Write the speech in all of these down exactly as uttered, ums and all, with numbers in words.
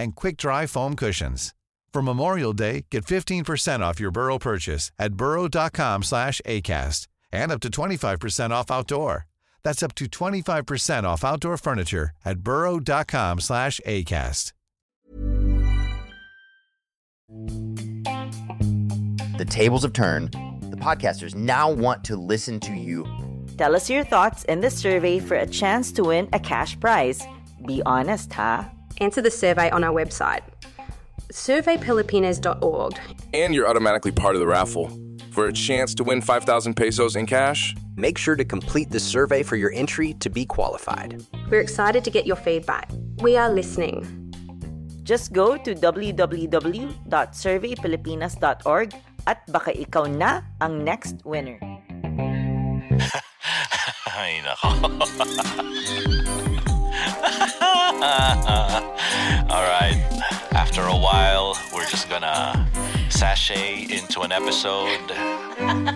and quick-dry foam cushions. For Memorial Day, get fifteen percent off your Burrow purchase at burrow dot com slash A cast and up to twenty-five percent off outdoor. That's up to twenty-five percent off outdoor furniture at burrow dot com slash A cast. The tables have turned. The podcasters now want to listen to you. Tell us your thoughts in the survey for a chance to win a cash prize. Be honest, huh? Answer the survey on our website, survey pilipinas dot org. And you're automatically part of the raffle. For a chance to win five thousand pesos in cash, make sure to complete the survey for your entry to be qualified. We're excited to get your feedback. We are listening. Just go to w w w dot survey pilipinas dot org at baka ikaw na ang next winner. Ay, nako. All right. After a while, we're just gonna sashay into an episode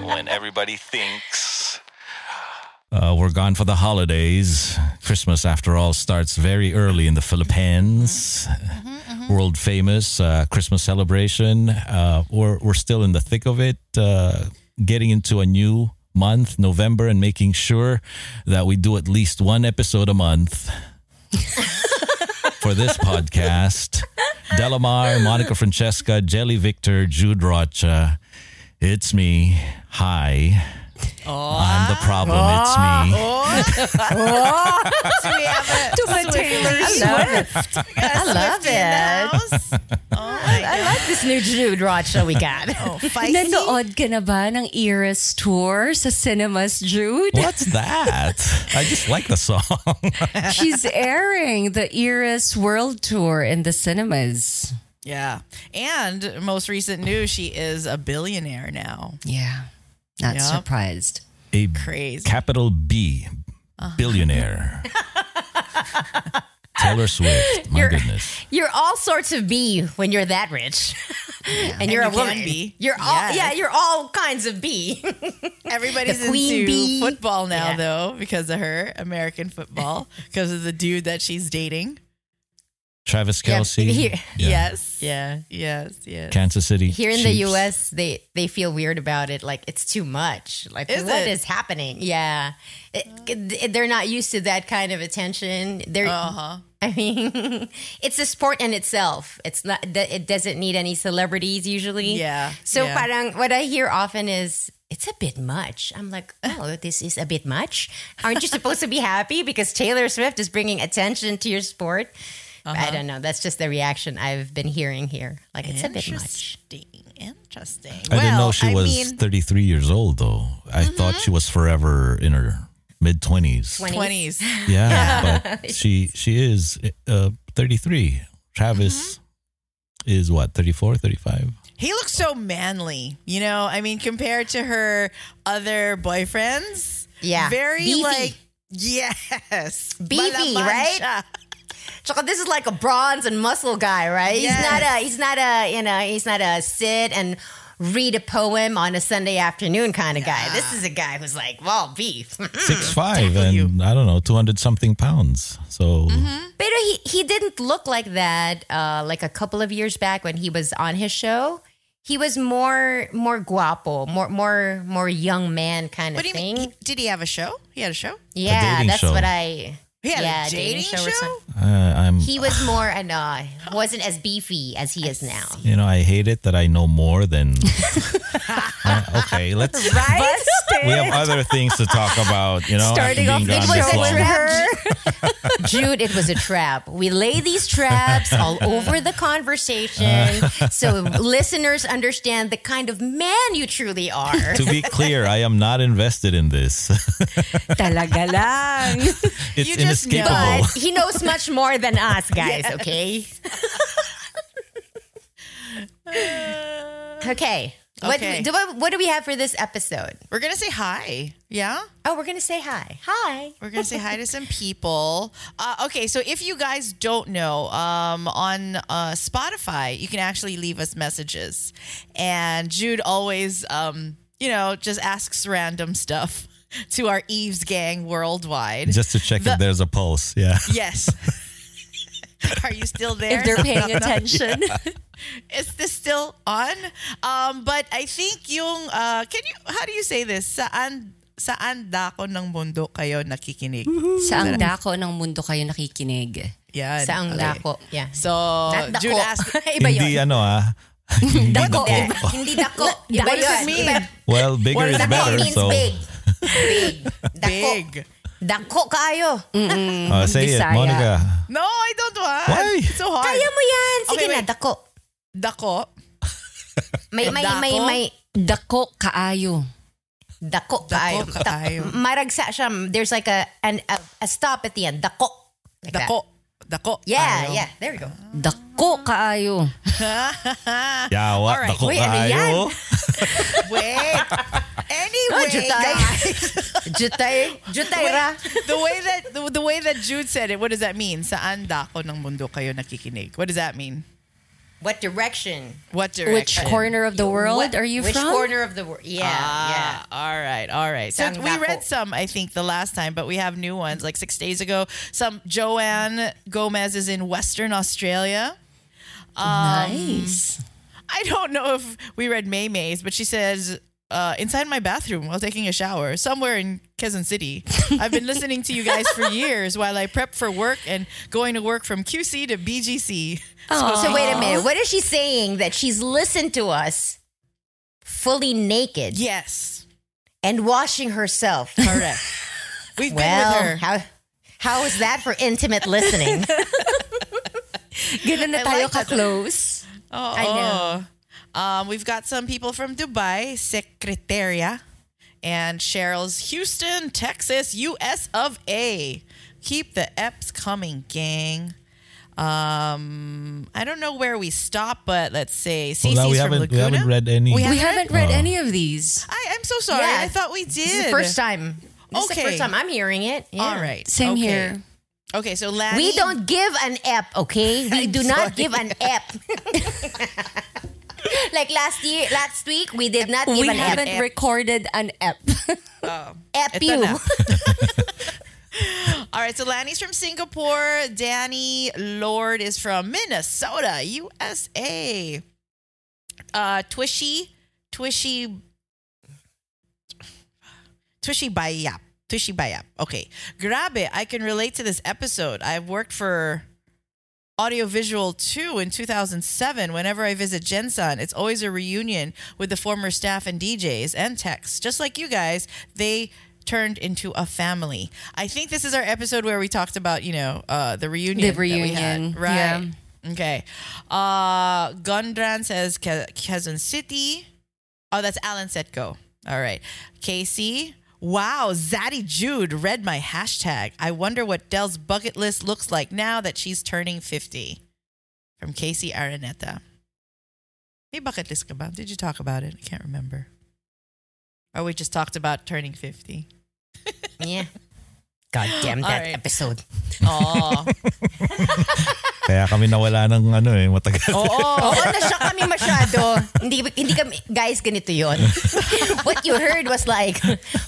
when everybody thinks uh, we're gone for the holidays. Christmas, after all, starts very early in the Philippines. Mm-hmm, mm-hmm. World famous uh, Christmas celebration. Uh, we're we're still in the thick of it, uh, getting into a new month, November, and making sure that we do at least one episode a month. For this podcast, Delamar, Monica Francesca, Jelly Victor, Jude Rocha. It's me. Hi. Oh. I'm the problem. Oh. It's me. Oh. Oh. So we have a, to my Taylor Swift. I love it. Oh I, I like this new Jude Rocha we got. Oh, nanood ka na ba ng Eras tour sa cinemas, Jude? What's that? I just like the song. She's airing the Eras World Tour in the cinemas. Yeah. And most recent news, she is a billionaire now. Yeah. Not yep. surprised. A Crazy. Capital B, uh-huh. billionaire. Taylor Swift, my you're, goodness. You're all sorts of B when you're that rich. Yeah. And you're and a you woman. B. You're all, yes. Yeah, you're all kinds of B. Everybody's into bee. football now, yeah. though, because of her, American football, because of the dude that she's dating. Travis Kelce. Yeah. Here, yeah. Yes. Yeah. Yes. Yes. Kansas City Chiefs. Here in the U S, they, they feel weird about it. Like, it's too much. Like, is what it? is happening? Yeah. It, it, they're not used to that kind of attention. They're, uh-huh. I mean, it's a sport in itself. It's not, it doesn't need any celebrities usually. Yeah. So yeah. Parang, what I hear often is, it's a bit much. I'm like, oh, this is a bit much. Aren't you supposed to be happy because Taylor Swift is bringing attention to your sport? Uh-huh. I don't know. That's just the reaction I've been hearing here. Like, it's a bit much. Interesting. Interesting. I well, didn't know she I was mean, thirty-three years old, though. I mm-hmm. thought she was forever in her mid-twenties. twenties. twenties. Yeah, but she she is uh, thirty-three. Travis mm-hmm. is, what, thirty-four, thirty-five? He looks so manly. You know, I mean, compared to her other boyfriends. Yeah. Very, Beefy. like, yes. Beefy, right? This is like a bronze and muscle guy, right? Yes. He's not a, he's not a, you know, he's not a sit and read a poem on a Sunday afternoon kind of yeah. guy. This is a guy who's like, well, beef. six five and you. I don't know, two hundred something pounds. So, mm-hmm. But he, he didn't look like that uh, like a couple of years back when he was on his show. He was more, more guapo, more, more, more young man kind of what do you thing. Mean? Did he have a show? He had a show? Yeah, a dating that's show. What I... He had yeah, a dating, dating show. show? Or something? Uh, I'm, he was more, and uh, wasn't as beefy as he is now. You know, I hate it that I know more than. uh, okay, let's. Right? Busted. We have other things to talk about. You know, starting off, it was a trap, Jude. It was a trap. We lay these traps all over the conversation, uh, so listeners understand the kind of man you truly are. To be clear, I am not invested in this. Talaga lang. It's you just But he knows much more than us, guys, yes. okay? okay. What, okay. Do we, what do we have for this episode? We're going to say hi. Yeah? Oh, we're going to say hi. Hi. We're going to say hi to some people. Uh, okay, so if you guys don't know, um, on uh, Spotify, you can actually leave us messages. And Jude always, um, you know, just asks random stuff to our Eve's gang worldwide. Just to check the, if there's a pulse. Yeah. Yes. Are you still there? If they're paying no, attention. No, yeah. Is this still on? Um, but I think yung, uh, can you, how do you say this? Saan, saan dako ng mundo kayo nakikinig? Saan dako ng mundo kayo nakikinig? Yeah. Saan dako. Yeah. So, Jude asked. Hindi ano ah. Hindi dako. Hindi dako. What does it mean? Well, bigger is better. So. Big. Big. Big. Dako kayo. Uh, say Bisaya. It, Monica. No, I don't want. Why? It's so hard. Kaya mo yan. Sige okay, na, dako. Dako? May, may, dako? May, may. Dako kaayo. Dako kaayo. Dako kaayo. Maragsa siya. There's like a, an, a, a stop at the end. Dako. Like dako. That. Dako. Yeah, ayo. Yeah. There we go. Dako kaayo. Yawat, right. Dako wait, kaayo. Wait. Anyway, guys. Jutay, jutay ra. The way that the, the way that Jude said it, what does that mean? Saan dako ng mundo kayo nakikinig? What does that mean? What direction? What direction? Which corner of the world what, are you which from? Which corner of the world? Yeah, ah, yeah. All right, all right. So we read some, I think, the last time, but we have new ones like six days ago. Some Joanne Gomez is in Western Australia. Um, nice. I don't know if we read May May's, but she says. Uh, inside my bathroom while taking a shower somewhere in Quezon City. I've been listening to you guys for years while I prep for work and going to work from Q C to B G C. So, so wait a minute. What is she saying? That she's listened to us fully naked. Yes. And washing herself. Correct. We've well, been with her. How, how is that for intimate listening? Ganun na tayo ka close. Oh, I know. Um, we've got some people from Dubai, Secretaria, and Cheryl's Houston, Texas, U S of A. Keep the eps coming, gang. Um, I don't know where we stop, but let's say C C's well, we from Laguna. We haven't read any. We haven't, we haven't read oh. any of these. I, I'm so sorry. Yeah. I thought we did. This is the first time. This okay. is the first time I'm hearing it. Yeah. All right. Same okay. here. Okay, so Lanny. We don't give an ep, okay? We do sorry. not give an ep. Like last year, last week, we did not give we an ep. We haven't recorded an ep. Oh, ep you. All right, so Lanny's from Singapore. Danny Lord is from Minnesota, U S A. Uh, Twishy, Twishy, Twishy Bayap. Twishy Bayap. Okay. Grabe, I can relate to this episode. I've worked for Audiovisual two in two thousand seven. Whenever I visit Gensan, it's always a reunion with the former staff and D Js and techs. Just like you guys, they turned into a family. I think this is our episode where we talked about, you know, uh, the reunion. The reunion. That we had. Right. Yeah. Okay. Uh, Gondran says Ke- Quezon City. Oh, that's Alan Setko. All right. Casey. Wow, Zaddy Jude read my hashtag. I wonder what Del's bucket list looks like now that she's turning fifty. From Casey Araneta. Hey, bucket list ka ba? Did you talk about it? I can't remember. Or we just talked about turning fifty. Yeah. God damn that right. episode. Oh. Kaya kami nawala ng ano eh, matagal. Oo, oh, oh, na-shock kami masyado. Hindi, hindi kami, guys, ganito yun. What you heard was like,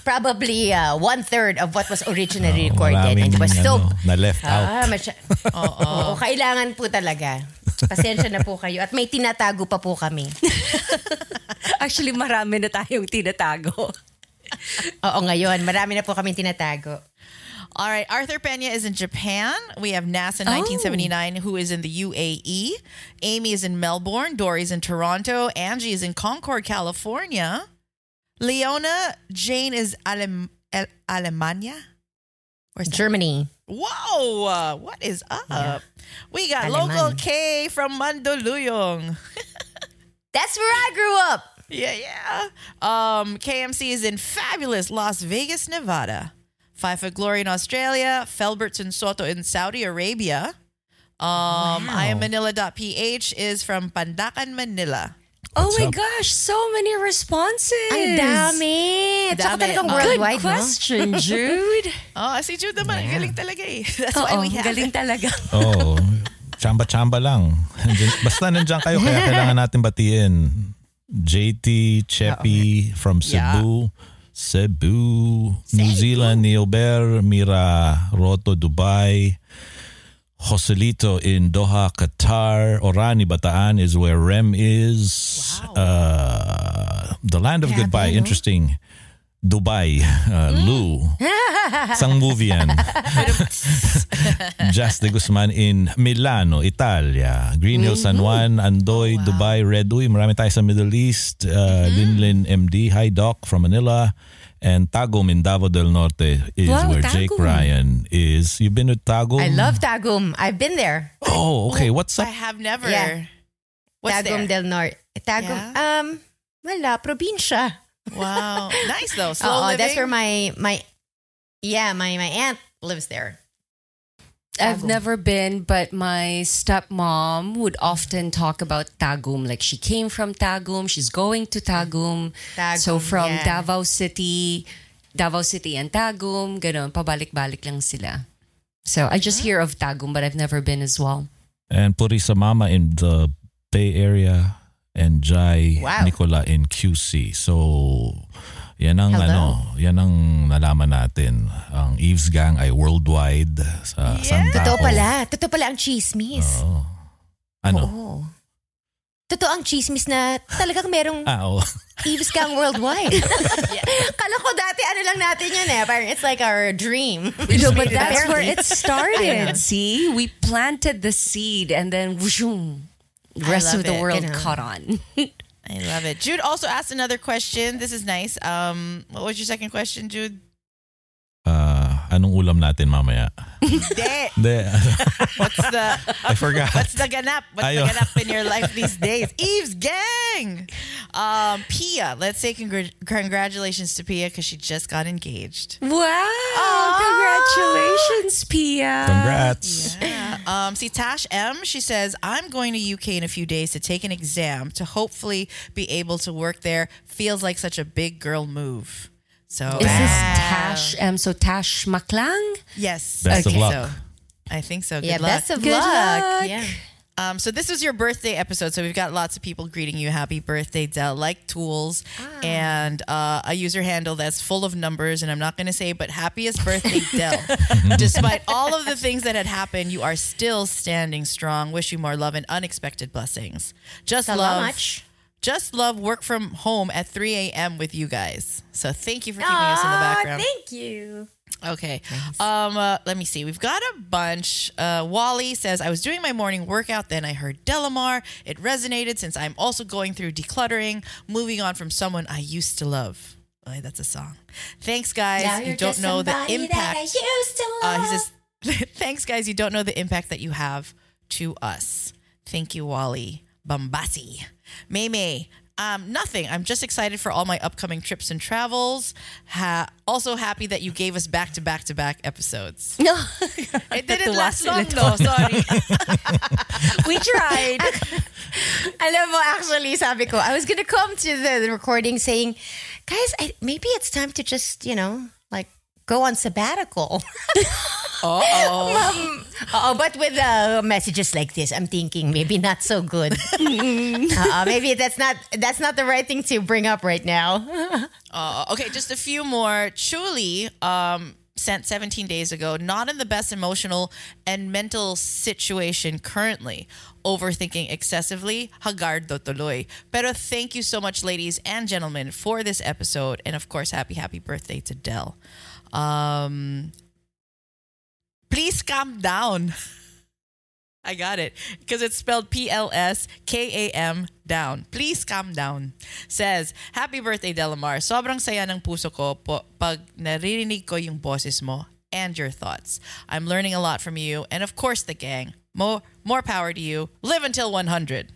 probably uh, one-third of what was originally oh, recorded. And it was so... Ano, na-left ah, out. Masy- Oo, oh, oh. oh, kailangan po talaga. Pasensya na po kayo. At may tinatago pa po kami. Actually, marami na tayong tinatago. Oo, ngayon. Marami na po kami tinatago. All right. Arthur Pena is in Japan. We have Nasa in nineteen seventy-nine, oh. who is in the U A E. Amy is in Melbourne. Dory's in Toronto. Angie is in Concord, California. Leona Jane is Alem- Ale- Alemania? Where's Germany. Whoa. Uh, what is up? Yeah. We got Aleman. Local K from Mandaluyong. That's where I grew up. Yeah, yeah. Um, K M C is in fabulous Las Vegas, Nevada. Five for Glory in Australia. Felberts and Soto in Saudi Arabia. Um, wow. I am Manila.ph is from Pandacan, Manila. What's oh my up? Gosh, so many responses. Ang dami. It's all talagang worldwide. Good question, no? Jude. Oh, si Jude naman. Yeah. Galing talaga eh. That's oh, why we have galing it. Talaga. Oh, chamba-chamba lang. Basta nandiyan kayo, kaya kailangan natin batiin. J T, Cheppy Uh-oh. From Cebu, yeah. Cebu, Cebu, New Zealand, Neilber, Mira, Roto, Dubai, Joselito in Doha, Qatar, Orani, Bataan is where Rem is. Wow. Uh, the land of yeah, goodbye, interesting. Dubai, uh, mm. Lou, Sangbuvian, Jas de Guzman in Milano, Italia, Green Hill, mm-hmm. San Juan, Andoy, wow. Dubai, Red Uy, marami tayo sa Middle East, uh, mm-hmm. Linlin M D, Hi Doc from Manila, and Tagum in Davao del Norte is wow, where Tagum. Jake Ryan is. You've been to Tagum? I love Tagum. I've been there. Oh, okay. What's up? I have never. Yeah. What's Tagum there? Del Norte. Tagum. Yeah. Um, wala, probinsya. Wow. Nice though. Slow oh, living. That's where my, my yeah, my, my aunt lives there. I've Tagum. Never been, but my stepmom would often talk about Tagum. Like she came from Tagum, she's going to Tagum. Tagum so from yeah. Davao City, Davao City and Tagum, ganun, pabalik-balik lang sila. So I just hear of Tagum, but I've never been as well. And Purisamama in the Bay Area. And Jai wow. Nicola in Q C. So, yan ang Hello. Ano, yan ang nalaman natin. Ang Eve's Gang ay worldwide sa yeah. Santa. Totoo pala. Totoo pala ang chismis. Oo. Ano? Oo. Totoo ang chismis na talagang merong ah, oh. Eve's Gang worldwide. yeah. Kala ko dati ano lang natin yun eh. It's like our dream. No, but that's where it started. See, we planted the seed and then whooshum. Rest of the it. World you know. Caught on. I love it. Jude also asked another question. This is nice. Um, what was your second question, Jude? Uh, anong ulam natin mamaya? De. De. What's the? I forgot. What's the ganap? What's Ayaw. The ganap in your life these days? Eve's Gang. Um, Pia. Let's say congr- congratulations to Pia because she just got engaged. Wow! Aww. Congratulations, Pia. Congrats. Yeah. Um, see, Tash M. She says, "I'm going to U K in a few days to take an exam to hopefully be able to work there. Feels like such a big girl move." So is wow. this Tash? Um, so Tash Maklang? Yes. Best okay. of luck. So, I think so. Good yeah, luck. Best of Good luck. luck. Yeah. Um, so this is your birthday episode. So we've got lots of people greeting you. Happy birthday, Del, like tools. Ah. And uh, a user handle that's full of numbers. And I'm not going to say, but happiest birthday, Del. Despite all of the things that had happened, you are still standing strong. Wish you more love and unexpected blessings. Just so love. Much. Just love work from home at three a.m. with you guys. So thank you for keeping Aww, us in the background. Thank you. Okay. Nice. Um, uh, let me see. We've got a bunch. Uh, Wally says, I was doing my morning workout. Then I heard Delamar. It resonated since I'm also going through decluttering, moving on from someone I used to love. Oh, that's a song. Thanks, guys. You don't know the impact. I used to love. Uh, he says, thanks, guys. You don't know the impact that you have to us. Thank you, Wally. Bombasi. May May, um, nothing. I'm just excited for all my upcoming trips and travels. Ha- also happy that you gave us back to back to back episodes. No, it didn't last long though. Sorry, we tried. Alam mo, actually, sabi ko, I was gonna come to the, the recording saying, guys, I, maybe it's time to just you know like go on sabbatical. Oh, oh, but with uh, messages like this, I'm thinking maybe not so good. uh, maybe that's not that's not the right thing to bring up right now. uh, okay, just a few more. Chuli um, sent seventeen days ago. Not in the best emotional and mental situation currently. Overthinking excessively. Hagardo tuloy. Pero thank you so much, ladies and gentlemen, for this episode, and of course, happy happy birthday to Del. Um. Please calm down. I got it. Because it's spelled P L S K A M down. Please calm down. Says, happy birthday, Delamar. Sobrang saya ng puso ko po pag naririnig ko yung boses mo and your thoughts. I'm learning a lot from you and of course the gang. More, more power to you. Live until one hundred.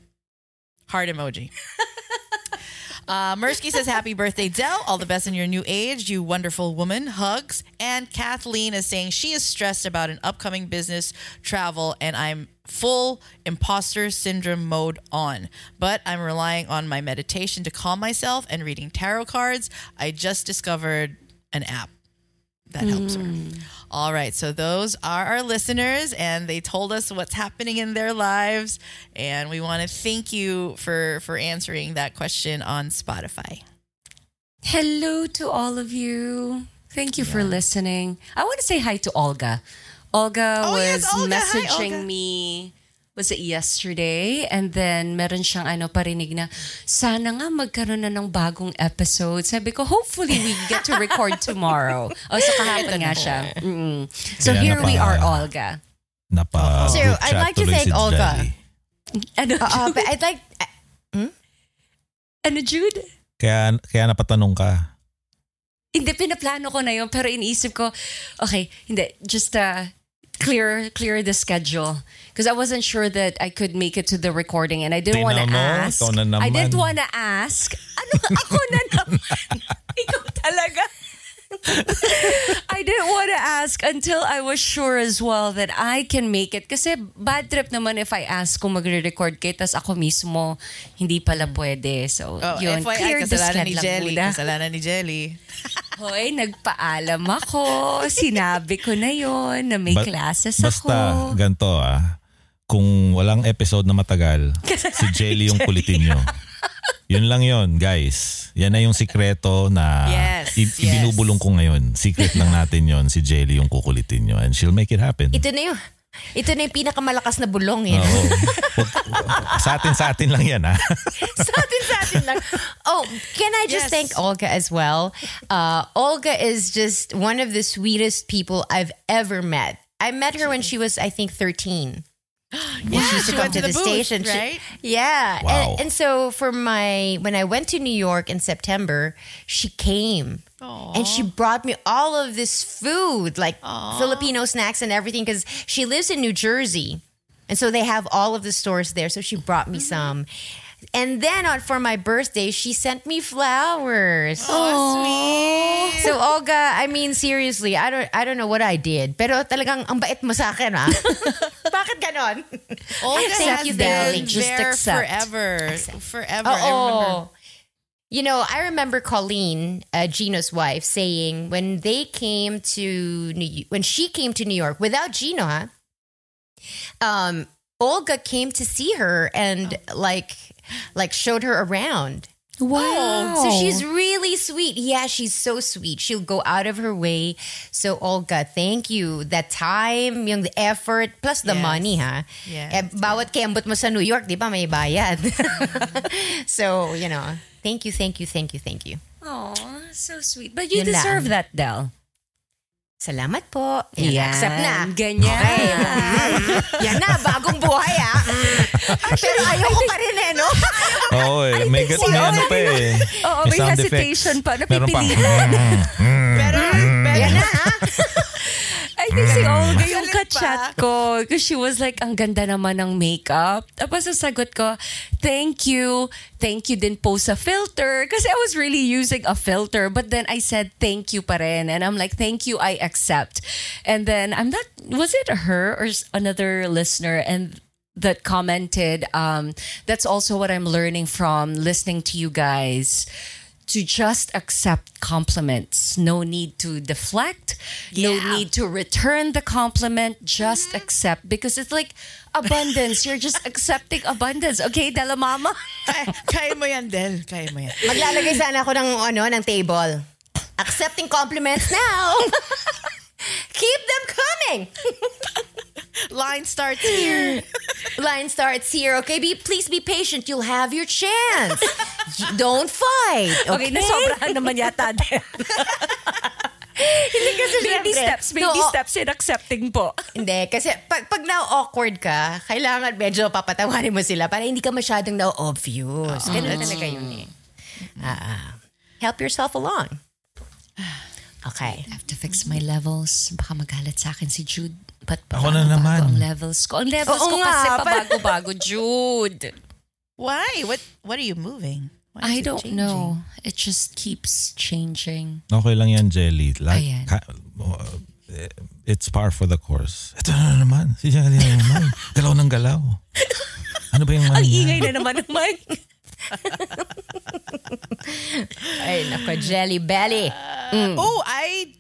Heart emoji. Uh, Mersky says, happy birthday, Del. All the best in your new age, you wonderful woman. Hugs. And Kathleen is saying she is stressed about an upcoming business travel, and I'm full imposter syndrome mode on. But I'm relying on my meditation to calm myself and reading tarot cards. I just discovered an app that mm. helps her. All right. So those are our listeners, and they told us what's happening in their lives. And we want to thank you for, for answering that question on Spotify. Hello to all of you. Thank you yeah. for listening. I want to say hi to Olga. Olga oh, was yes, Olga. messaging hi, Olga. me. Was it yesterday? And then meron siyang ano parinig na, sana nga magkaroon na ng bagong episode. Sabi ko, hopefully we get to record tomorrow. O, so kahapon nga siya. Mm-mm. So yeah, here napa, we are, Olga. Napa, so I'd like to thank Olga. Ano, uh, but I'd like... Uh, hmm? Ano, Jude? Kaya, kaya napatanong ka. Hindi, pinaplano ko na yun. Pero iniisip ko, okay, hindi, just... Uh, Clear, clear the schedule because I wasn't sure that I could make it to the recording, and I didn't want to ask. I didn't want to ask. Ano ako na naman? Ikaw talaga. I didn't want to ask until I was sure as well that I can make it. Kasi bad trip naman if I ask kung magre-record kayo, tas ako mismo hindi pala pwede. So oh, yun, F Y I, clear the schedule lang muna. Kasalanan ni Jelly. Hoy, nagpaalam ako. Sinabi ko na yun na may ba- classes basta, ako. Basta, ganito ah. Kung walang episode na matagal, si Jelly yung kulitin nyo. Yun lang yun, guys. Yan na yung sikreto na yes, i- yes. ibinubulong ko ngayon. Secret lang natin yun. Si Jelly yung kukulitin nyo. And she'll make it happen. Ito na yun. Ito na yung pinakamalakas na bulong. Yun. Oo. Sa atin, sa atin lang yan, ha? Sa atin, sa atin lang. Oh, can I just yes. thank Olga as well? Uh, Olga is just one of the sweetest people I've ever met. I met her when she was, I think, thirteen. Yeah, she used to she come went to, to the, the booth, station, right? She, yeah, wow. and, and so for my when I went to New York in September, she came Aww. and she brought me all of this food, like Aww. Filipino snacks and everything, because she lives in New Jersey, and so they have all of the stores there. So she brought me mm-hmm. some. And then on for my birthday, she sent me flowers. Oh, sweet. So Olga, I mean seriously, I don't I don't know what I did. Pero talagang ang bait mo sa akin, ah. Bakit ganon? Olga has you, been Just there accept. forever. Accept. Forever. Oh, I remember. You know, I remember Colleen, uh, Gino's wife, saying when they came to New, when she came to New York without Gino, huh? Um, Olga came to see her and oh. like. Like showed her around. Wow. So she's really sweet. Yeah, she's so sweet. She'll go out of her way. So Olga, thank you. That time, yung the effort, plus the yes. money, ha? Yeah. Eh, bawat kembot mo sa New York, di ba may bayad? So, you know, thank you, thank you, thank you, thank you. Oh, so sweet. But you Yun deserve lang. that, Del. Salamat po. Yan. Accept na. Ganyan. Okay. Yan na, bagong buhay ah. Pero ayaw ko pa rin eh, no? Oo eh. May gano'n ano pa eh. Oo, may hesitation pa. Napipilitan. Pero, yan na ha? I think si Olga yung kachat ko. Because she was like, ang ganda naman ng makeup. Tapos ang sagot ko, thank you. Thank you din po sa filter. Kasi I was really using a filter. But then I said, thank you pa rin. And I'm like, thank you, I accept. And then I'm not, was it her or another listener? And that commented, um, that's also what I'm learning from listening to you guys. To just accept compliments. No need to deflect. Yeah. No need to return the compliment. Just mm-hmm. accept. Because it's like abundance. You're just accepting abundance. Okay, Dela Mama? Kaya, kaya mo yan, Del. Kaya mo yan. Maglalagay sana ako ng, ano, ng table. Accepting compliments now. Keep them coming. Line starts here. Line starts here. Okay, be please be patient. You'll have your chance. Don't fight. Okay, okay nasobrahan naman yata. Hindi kasi baby syempre, steps, baby no, steps in accepting po. Hindi, kasi pag, pag na-awkward ka, kailangan medyo papatawarin mo sila para hindi ka masyadong na-obvious. Oh, ganun talaga yun eh. Uh, help yourself along. Okay. I have to fix my levels. Baka magalit sa akin si Jude. But ako na naman. Ang levels ko. Ang levels Oo ko nga, kasi pabago-bago, Jude. Why? What What are you moving? I don't changing? know. It just keeps changing. Okay lang yan, Jelly. Like, ka, uh, it's par for the course. Ito na naman. Si Jelly na naman. Galaw ng galaw. Ano ba yung man? Ang ingay na naman ng mic. Ay, nako, Jelly Belly. Mm. Uh, oh, I...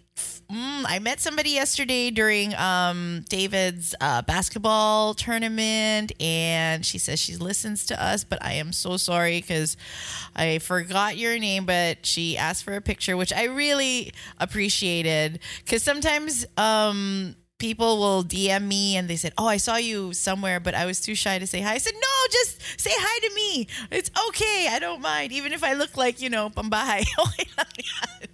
Mm, I met somebody yesterday during um, David's uh, basketball tournament, and she says she listens to us, but I am so sorry because I forgot your name, but she asked for a picture, which I really appreciated because sometimes um, people will D M me and they said, oh, I saw you somewhere, but I was too shy to say hi. I said, no, just say hi to me. It's okay. I don't mind. Even if I look like, you know, pambahay. Okay lang yan.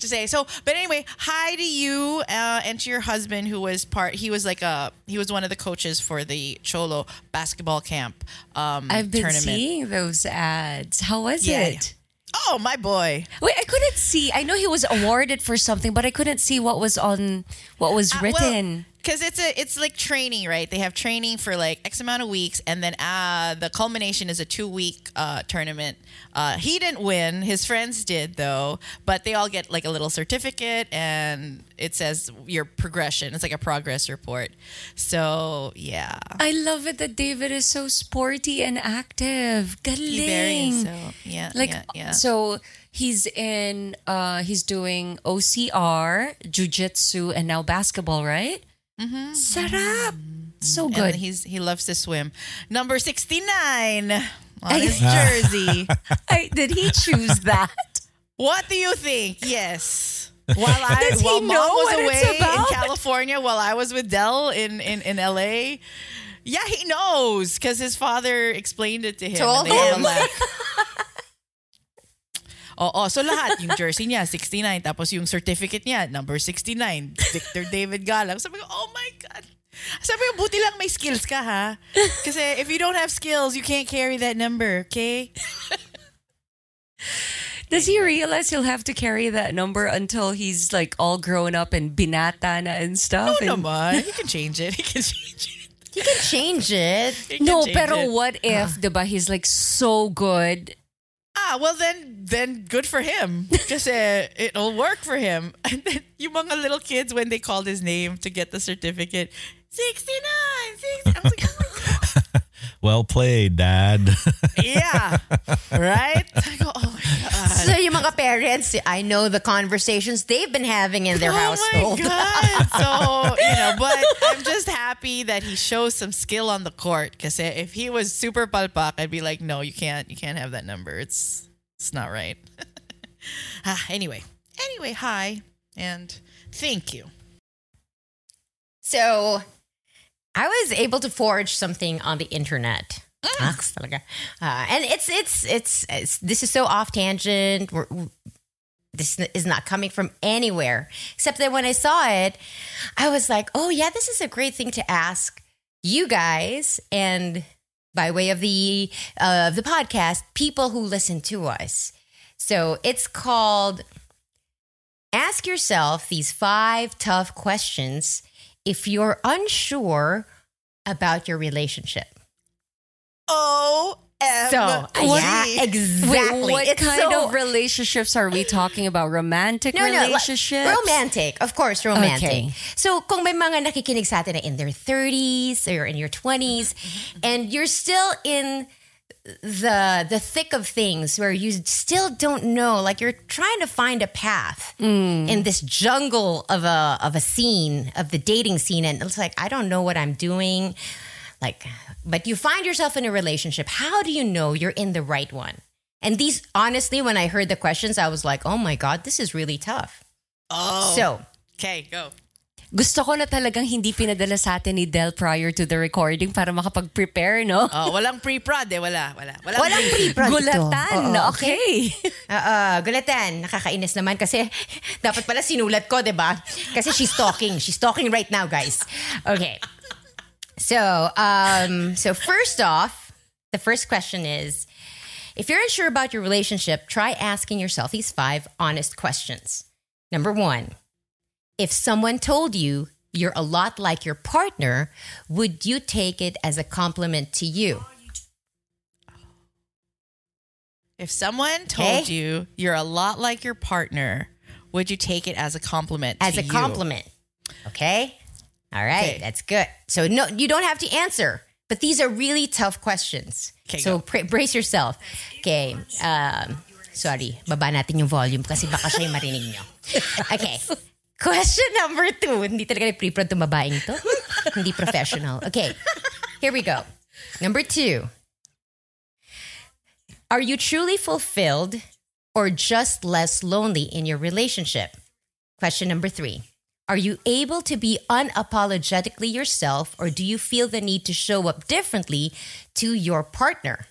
To say so, but anyway, hi to you uh, and to your husband, who was part. He was like a he was one of the coaches for the Cholo basketball camp. Um, I've been tournament. seeing those ads. How was yeah, it? Yeah. Oh my boy! Wait, I couldn't see. I know he was awarded for something, but I couldn't see what was on what was written. Uh, well, Because it's a, it's like training, right? They have training for like X amount of weeks, and then uh, the culmination is a two-week uh, tournament. Uh, he didn't win; his friends did, though. But they all get like a little certificate, and it says your progression. It's like a progress report. So yeah, I love it that David is so sporty and active. Galing. So yeah, like yeah, yeah. so. He's in. Uh, he's doing O C R, jiu-jitsu, and now basketball, right? Mm-hmm. Sarap. So good. And he's he loves to swim. Number sixty-nine on his jersey. I, did he choose that? What do you think? Yes. While I Does while he mom know was away in California, while I was with Del in in in L A. Yeah, he knows because his father explained it to him. Told him. Oh, oh, so lahat yung jersey niya sixty-nine tapos yung certificate niya number sixty-nine Victor David Galang. Sabi ko, oh my God. Sabi ko, buti lang may skills ka ha. Kasi if you don't have skills, you can't carry that number, okay? Does he realize he'll have to carry that number until he's like all grown up and binata na and stuff? No, and... naman. He can change it. He can change it. He can change it. He can no, change pero it. What if, uh. diba, he's like so good. Ah, well then, then good for him. Kasi it'll work for him. And then yung mga little kids, when they called his name to get the certificate, sixty-nine, sixty-nine I was like, oh my God. Well played, Dad. Yeah. Right? I go, oh my God. So yung mga parents, I know the conversations they've been having in their oh household. Oh my God. So, you know, but I'm just happy that he shows some skill on the court. Because if he was super palpak, I'd be like, no, you can't. You can't have that number. It's it's not right. ah, anyway. Anyway, hi. And thank you. So... I was able to forge something on the internet. Mm. Uh, and it's, it's, it's, it's, this is so off tangent. We're, we're, this is not coming from anywhere. Except that when I saw it, I was like, oh yeah, this is a great thing to ask you guys. And by way of the, uh, the podcast, people who listen to us. So it's called Ask Yourself These Five Tough Questions if you're unsure about your relationship. O M G So, yeah, exactly. Wait, what it's kind so, of relationships are we talking about? Romantic no, relationships? No, romantic. Of course, romantic. Okay. So, kung may mga nakikinig sa atin na in their thirties or in your twenties, and you're still in the the thick of things where you still don't know, like you're trying to find a path mm. in this jungle of a of a scene of the dating scene, and it's like I don't know what I'm doing, like, but you find yourself in a relationship. How do you know you're in the right one? And these, honestly, when I heard the questions, I was like, oh my God, this is really tough. Oh, so okay, go. Gusto ko na talagang hindi pinadala sa atin ni Del prior to the recording para makapag-prepare, no? Oh, walang pre-prod eh, wala. Wala. Walang, walang pre-prod ito. Gulatan, oh, okay. Oo, uh, uh, gulatan. Nakakainis naman kasi dapat pala sinulat ko, diba? Kasi she's talking. She's talking right now, guys. Okay. So, um, so first off, the first question is, if you're unsure about your relationship, try asking yourself these five honest questions. Number one, if someone told you you're a lot like your partner, would you take it as a compliment to you? If someone told hey. you you're a lot like your partner, would you take it as a compliment as to you? As a compliment. Okay? All right. Okay. That's good. So no, you don't have to answer. But these are really tough questions. Okay, so pr- brace yourself. Okay. Um, sorry. Baba natin yung volume kasi baka siya yung marinig nyo. Okay. Question number two. Hindi talaga pre-prod itong babaeng to. Hindi professional. Okay. Here we go. Number two. Are you truly fulfilled or just less lonely in your relationship? Question number three. Are you able to be unapologetically yourself or do you feel the need to show up differently to your partner?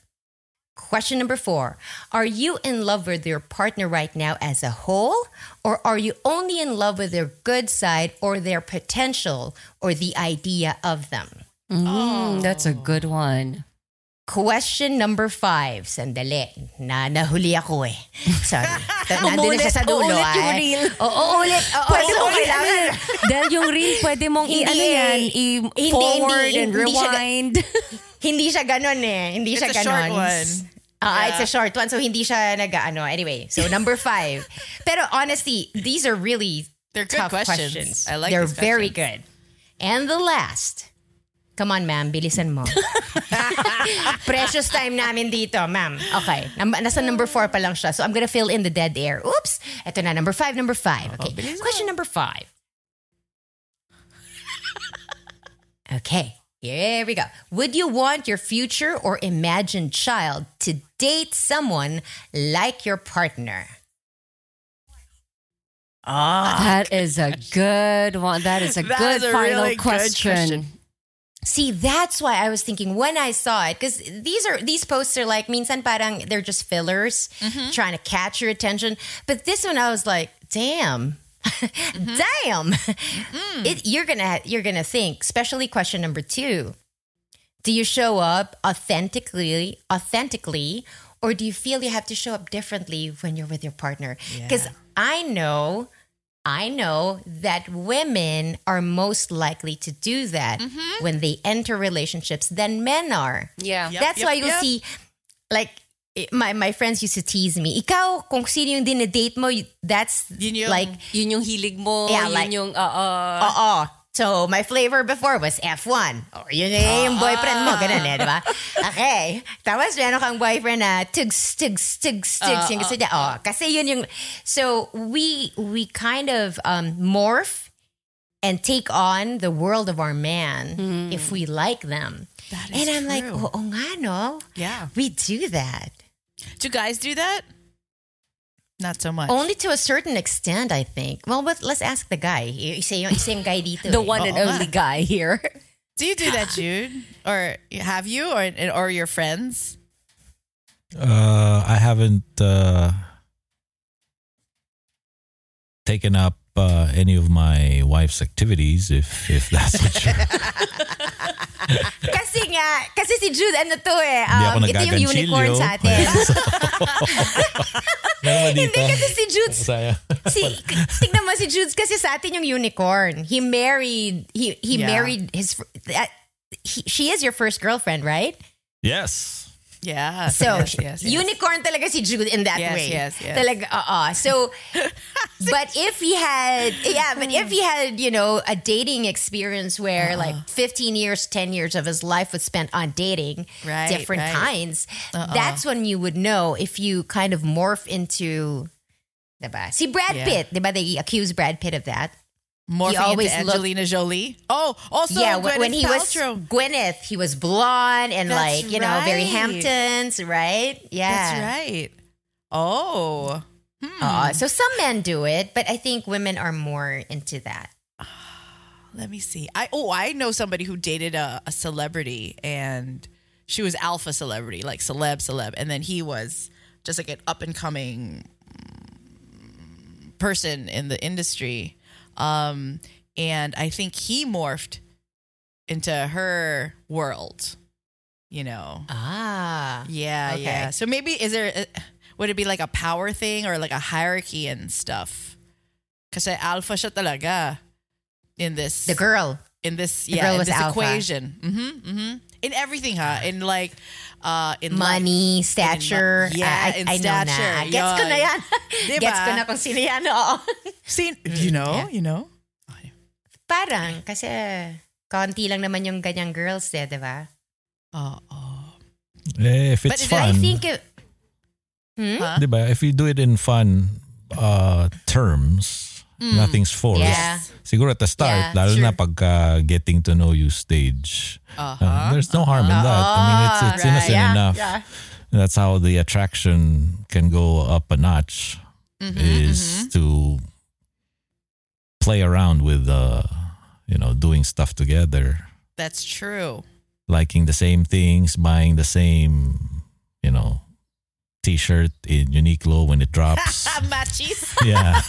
Question number four, are you in love with your partner right now as a whole, or are you only in love with their good side or their potential or the idea of them? Mm, oh. That's a good one. Question number five. Sandali. Nanahuli ako eh. Sorry. Nandun na siya sa dulo. Uulit yung reel. Oo, ulit. Pwede mong kailangan. Dahil yung reel, pwede mong i-forward and rewind. Hindi siya ganun eh. Hindi siya ganun. It's a short one. Uh, yeah. It's a short one, so hindi siya nag-ano. Anyway, so number five. Pero honestly, these are really They're tough good questions. questions. I like They're these very questions. good. And the last. Come on, ma'am. Bilisan mo. Precious time namin dito, ma'am. Okay. Nasa number four pa lang siya. So I'm gonna fill in the dead air. Oops! Ito na, number five, number five. Okay. Oh, question number five. Okay. Here we go. Would you want your future or imagined child to date someone like your partner? Oh, that is a good one. That is a that good is a final really question. Good question. See, that's why I was thinking when I saw it, because these are these posts are like, minsan parang they're just fillers, mm-hmm. trying to catch your attention. But this one, I was like, damn, mm-hmm. damn, mm-hmm. It, you're gonna you're gonna think, especially question number two, do you show up authentically, authentically, or do you feel you have to show up differently when you're with your partner? Because yeah. I know. I know that women are most likely to do that mm-hmm. when they enter relationships than men are. Yeah. Yep, That's yep, why you'll yep. see, like, my my friends used to tease me. Ikaw, kung sino yung dinedate mo, that's yun yung, like... Yun yung hilig mo, yeah, yun like, yung... Uh-uh. Uh-uh. So, my flavor before was F one. Or yun uh-uh. yung boyfriend mo, ganun eh, diba? Okay. Tapos, meron kang boyfriend na tugs, tugs, tugs, tugs. Uh-uh. Kasi, oh, kasi yun yung... So, we we kind of um, morph and take on the world of our man mm. if we like them. That is and I'm true. like, oo oh, nga, no? Yeah. We do that. Do guys do that? Not so much. Only to a certain extent, I think. Well, but let's ask the guy. You say same guy dito. The eh. one and only guy here. Do you do that, Jude? Or have you? Or or your friends? Uh, I haven't uh, taken up uh, any of my wife's activities, if if that's what you're... Kasi nga, kasi si Jude, ano to eh, um, ito yung unicorn sa atin. Hindi kasi si Jude, si, tignan mo si Jude kasi sa atin yung unicorn. He married, he he yeah. married his, uh, he, she is your first girlfriend, right? Yes. Yeah. So, yes, yes, yes. unicorn talaga si Jude in that yes, way. Yes, yes, Talaga, uh-uh. So, but if he had, yeah, but if he had, you know, a dating experience where uh-uh. like fifteen years, ten years of his life was spent on dating right, different right. kinds, uh-uh. that's when you would know if you kind of morph into, diba? Si Brad yeah. Pitt, diba? They accuse Brad Pitt of that. Morphing always into Angelina looked, Jolie. Oh, also yeah. Gwyneth when he Paltrow. was Gwyneth, he was blonde and That's like you right. know very Hamptons, right? Yeah, That's right. Oh, hmm. uh, so some men do it, but I think women are more into that. let me see. I oh, I know somebody who dated a, a celebrity, and she was alpha celebrity, like celeb, celeb, and then he was just like an up and coming person in the industry. Um, and I think he morphed into her world, you know. Ah, yeah, okay. yeah. So maybe is there? A, would it be like a power thing or like a hierarchy and stuff? Because alpha siya talaga in this. The girl in this, yeah, the girl in was this alpha. Equation. Mm-hmm, mm-hmm. In everything, huh? In like, uh, in money, life, stature. In, yeah, I, in I stature. Know na. Gets ko na yan. Gets ko na kung sino yan. Sin- you know, yeah. you know. Parang kasi konti lang naman yung ganyang girls, eh, di ba? Oh, oh. Eh, if it's but fun. I think it, hmm? Huh? Diba? If you do it in fun uh, terms, mm. nothing's forced. Yeah. Siguro at the start, yeah, lalo sure. na pagka getting to know you stage. Uh-huh. Uh, there's no uh-huh. harm in that. I mean, it's, it's right. innocent yeah. enough. Yeah. That's how the attraction can go up a notch, mm-hmm, is mm-hmm. to play around with, uh, you know, doing stuff together. That's true. Liking the same things, buying the same, you know, T-shirt in Uniqlo when it drops. Matches. Yeah.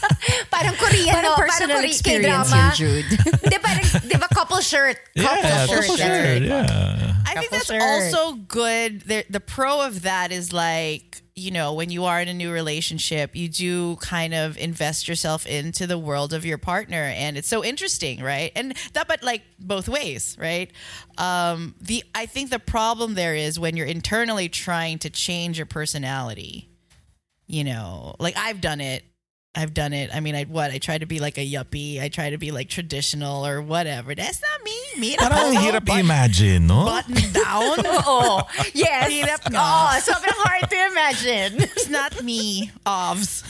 Parang Korean, parang no? Personal parang experience here, Jude. Di ba, di ba couple shirt? Couple yeah, shirt. Couple shirt, yeah. I couple think that's shirt. Also good. The, the pro of that is like, you know, when you are in a new relationship, you do kind of invest yourself into the world of your partner. And it's so interesting, right? And that, but like both ways, right? Um, the I think the problem there is when you're internally trying to change your personality, you know, like I've done it. I've done it. I mean, I what? I try to be like a yuppie. I try to be like traditional or whatever. That's not me. Me. Parang hirap imagine, no? Button down. Oo. Yes. Hirap. Oo. Sobrang hard to imagine. It's not me. Ovs.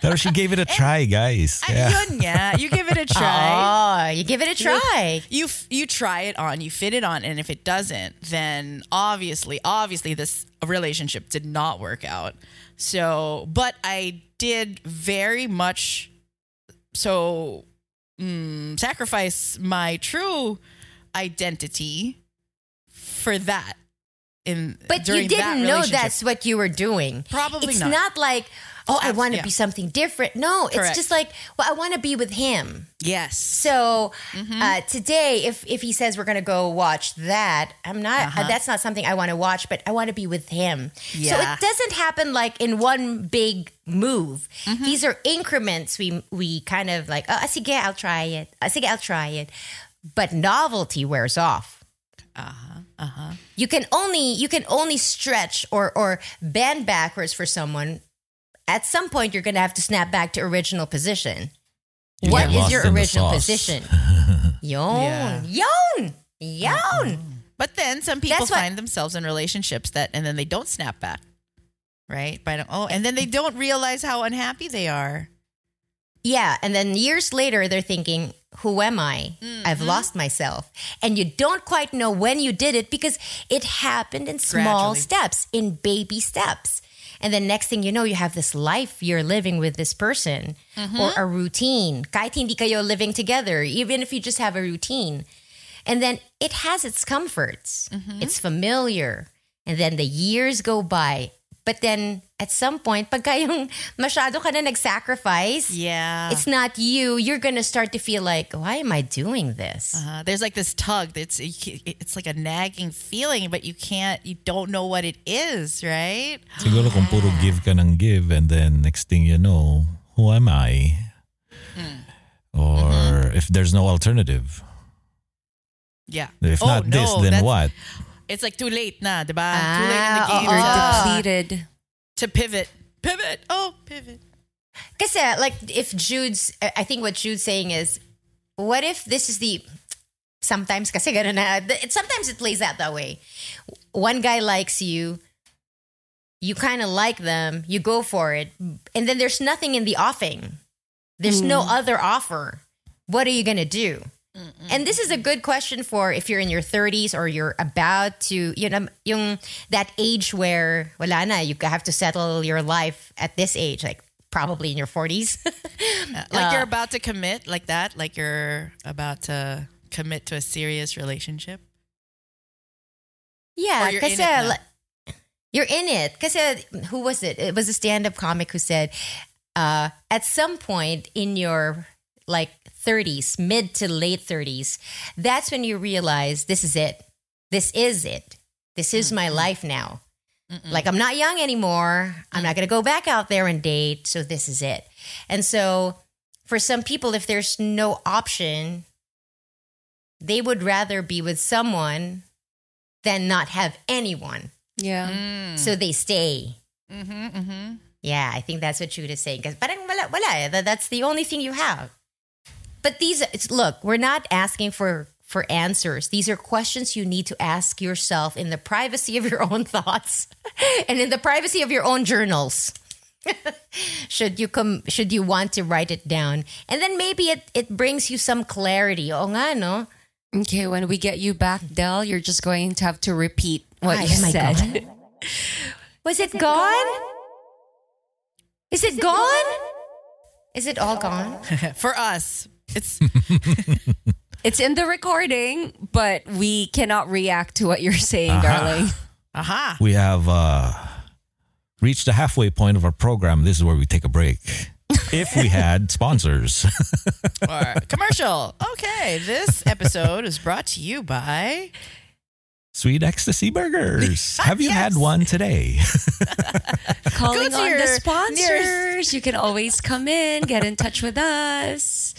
Pero she gave it a try, guys. Yeah. Ayun nga. You give it a try. Oh, you give it a try. You you try it on. You fit it on. And if it doesn't, then obviously, obviously this relationship did not work out. So, but I did very much so mm, sacrifice my true identity for that. In but you didn't that know that's what you were doing. Probably it's not. It's not like, oh, I want to yeah. be something different. No, correct. It's just like, well, I want to be with him. Yes. So mm-hmm. uh, today, if if he says we're going to go watch that, I'm not. Uh-huh. Uh, that's not something I want to watch, but I want to be with him. Yeah. So it doesn't happen like in one big move. Mm-hmm. These are increments. We we kind of like, oh, sige, I'll try it. Sige, I'll try it. But novelty wears off. Uh-huh. Uh-huh. You can only you can only stretch or or bend backwards for someone. At some point, you're going to have to snap back to original position. You what is your original position? Yon. Yeah. Yon. Yon. Mm-hmm. But then some people That's find what, themselves in relationships that, and then they don't snap back. Right? By, oh, and then they don't realize how unhappy they are. Yeah. And then years later, they're thinking, who am I? Mm-hmm. I've lost myself. And you don't quite know when you did it because it happened in small Gradually. steps, in baby steps. And the next thing you know, you have this life you're living with this person mm-hmm. or a routine. Kahit hindi kayo living together, even if you just have a routine. And then it has its comforts. Mm-hmm. It's familiar. And then the years go by. But then at some point, pagka yung masyado ka na nag-sacrifice, yeah. it's not you. You're going to start to feel like, why am I doing this? Uh-huh. There's like this tug. It's, it's like a nagging feeling, but you can't, you don't know what it is, right? Siguro kung puro give ka ng give and then next thing you know, who am I? Mm. Or mm-hmm. if there's no alternative. Yeah. If oh, not no, this, then what? It's like too late na, diba? Ah, too late in the game. You're oh, depleted. To pivot. Pivot. Oh, pivot. Kasi, like, if Jude's, I think what Jude's saying is, what if this is the, sometimes kasi ganun na, sometimes it plays out that way. One guy likes you, you kind of like them, you go for it, and then there's nothing in the offing. There's mm. no other offer. What are you going to do? Mm-mm. And this is a good question for if you're in your thirties or you're about to, you know, yung that age where wala na, you have to settle your life at this age, like probably in your forties. Like uh, you're about to commit like that? Like you're about to commit to a serious relationship? Yeah, you're kasi, in it you're in it. Kasi, who was it? It was a stand-up comic who said, uh, at some point in your like thirties, mid to late thirties, that's when you realize this is it. This is it. This is mm-hmm. my life now. Mm-mm. Like, I'm not young anymore. I'm not going to go back out there and date. So this is it. And so for some people, if there's no option, they would rather be with someone than not have anyone. Yeah. Mm. So they stay. Mm-hmm, mm-hmm. Yeah, I think that's what Juda's saying. Because parang wala, wala. That's the only thing you have. But these, it's, look, we're not asking for... for answers. These are questions you need to ask yourself in the privacy of your own thoughts and in the privacy of your own journals. should you come, should you want to write it down? And then maybe it, it brings you some clarity. O nga, no? Okay, when we get you back, Del, you're just going to have to repeat what Ay, you said. Gone? Was it, it gone? gone? Is it, Is it gone? gone? Is it all gone? For us, it's... It's in the recording, but we cannot react to what you're saying, uh-huh. darling. Aha. Uh-huh. We have uh, reached the halfway point of our program. This is where we take a break. If we had sponsors. Or commercial. Okay. This episode is brought to you by... Sweet Ecstasy Burgers. Have you yes. had one today? Calling on your, the sponsors. Your... You can always come in, get in touch with us.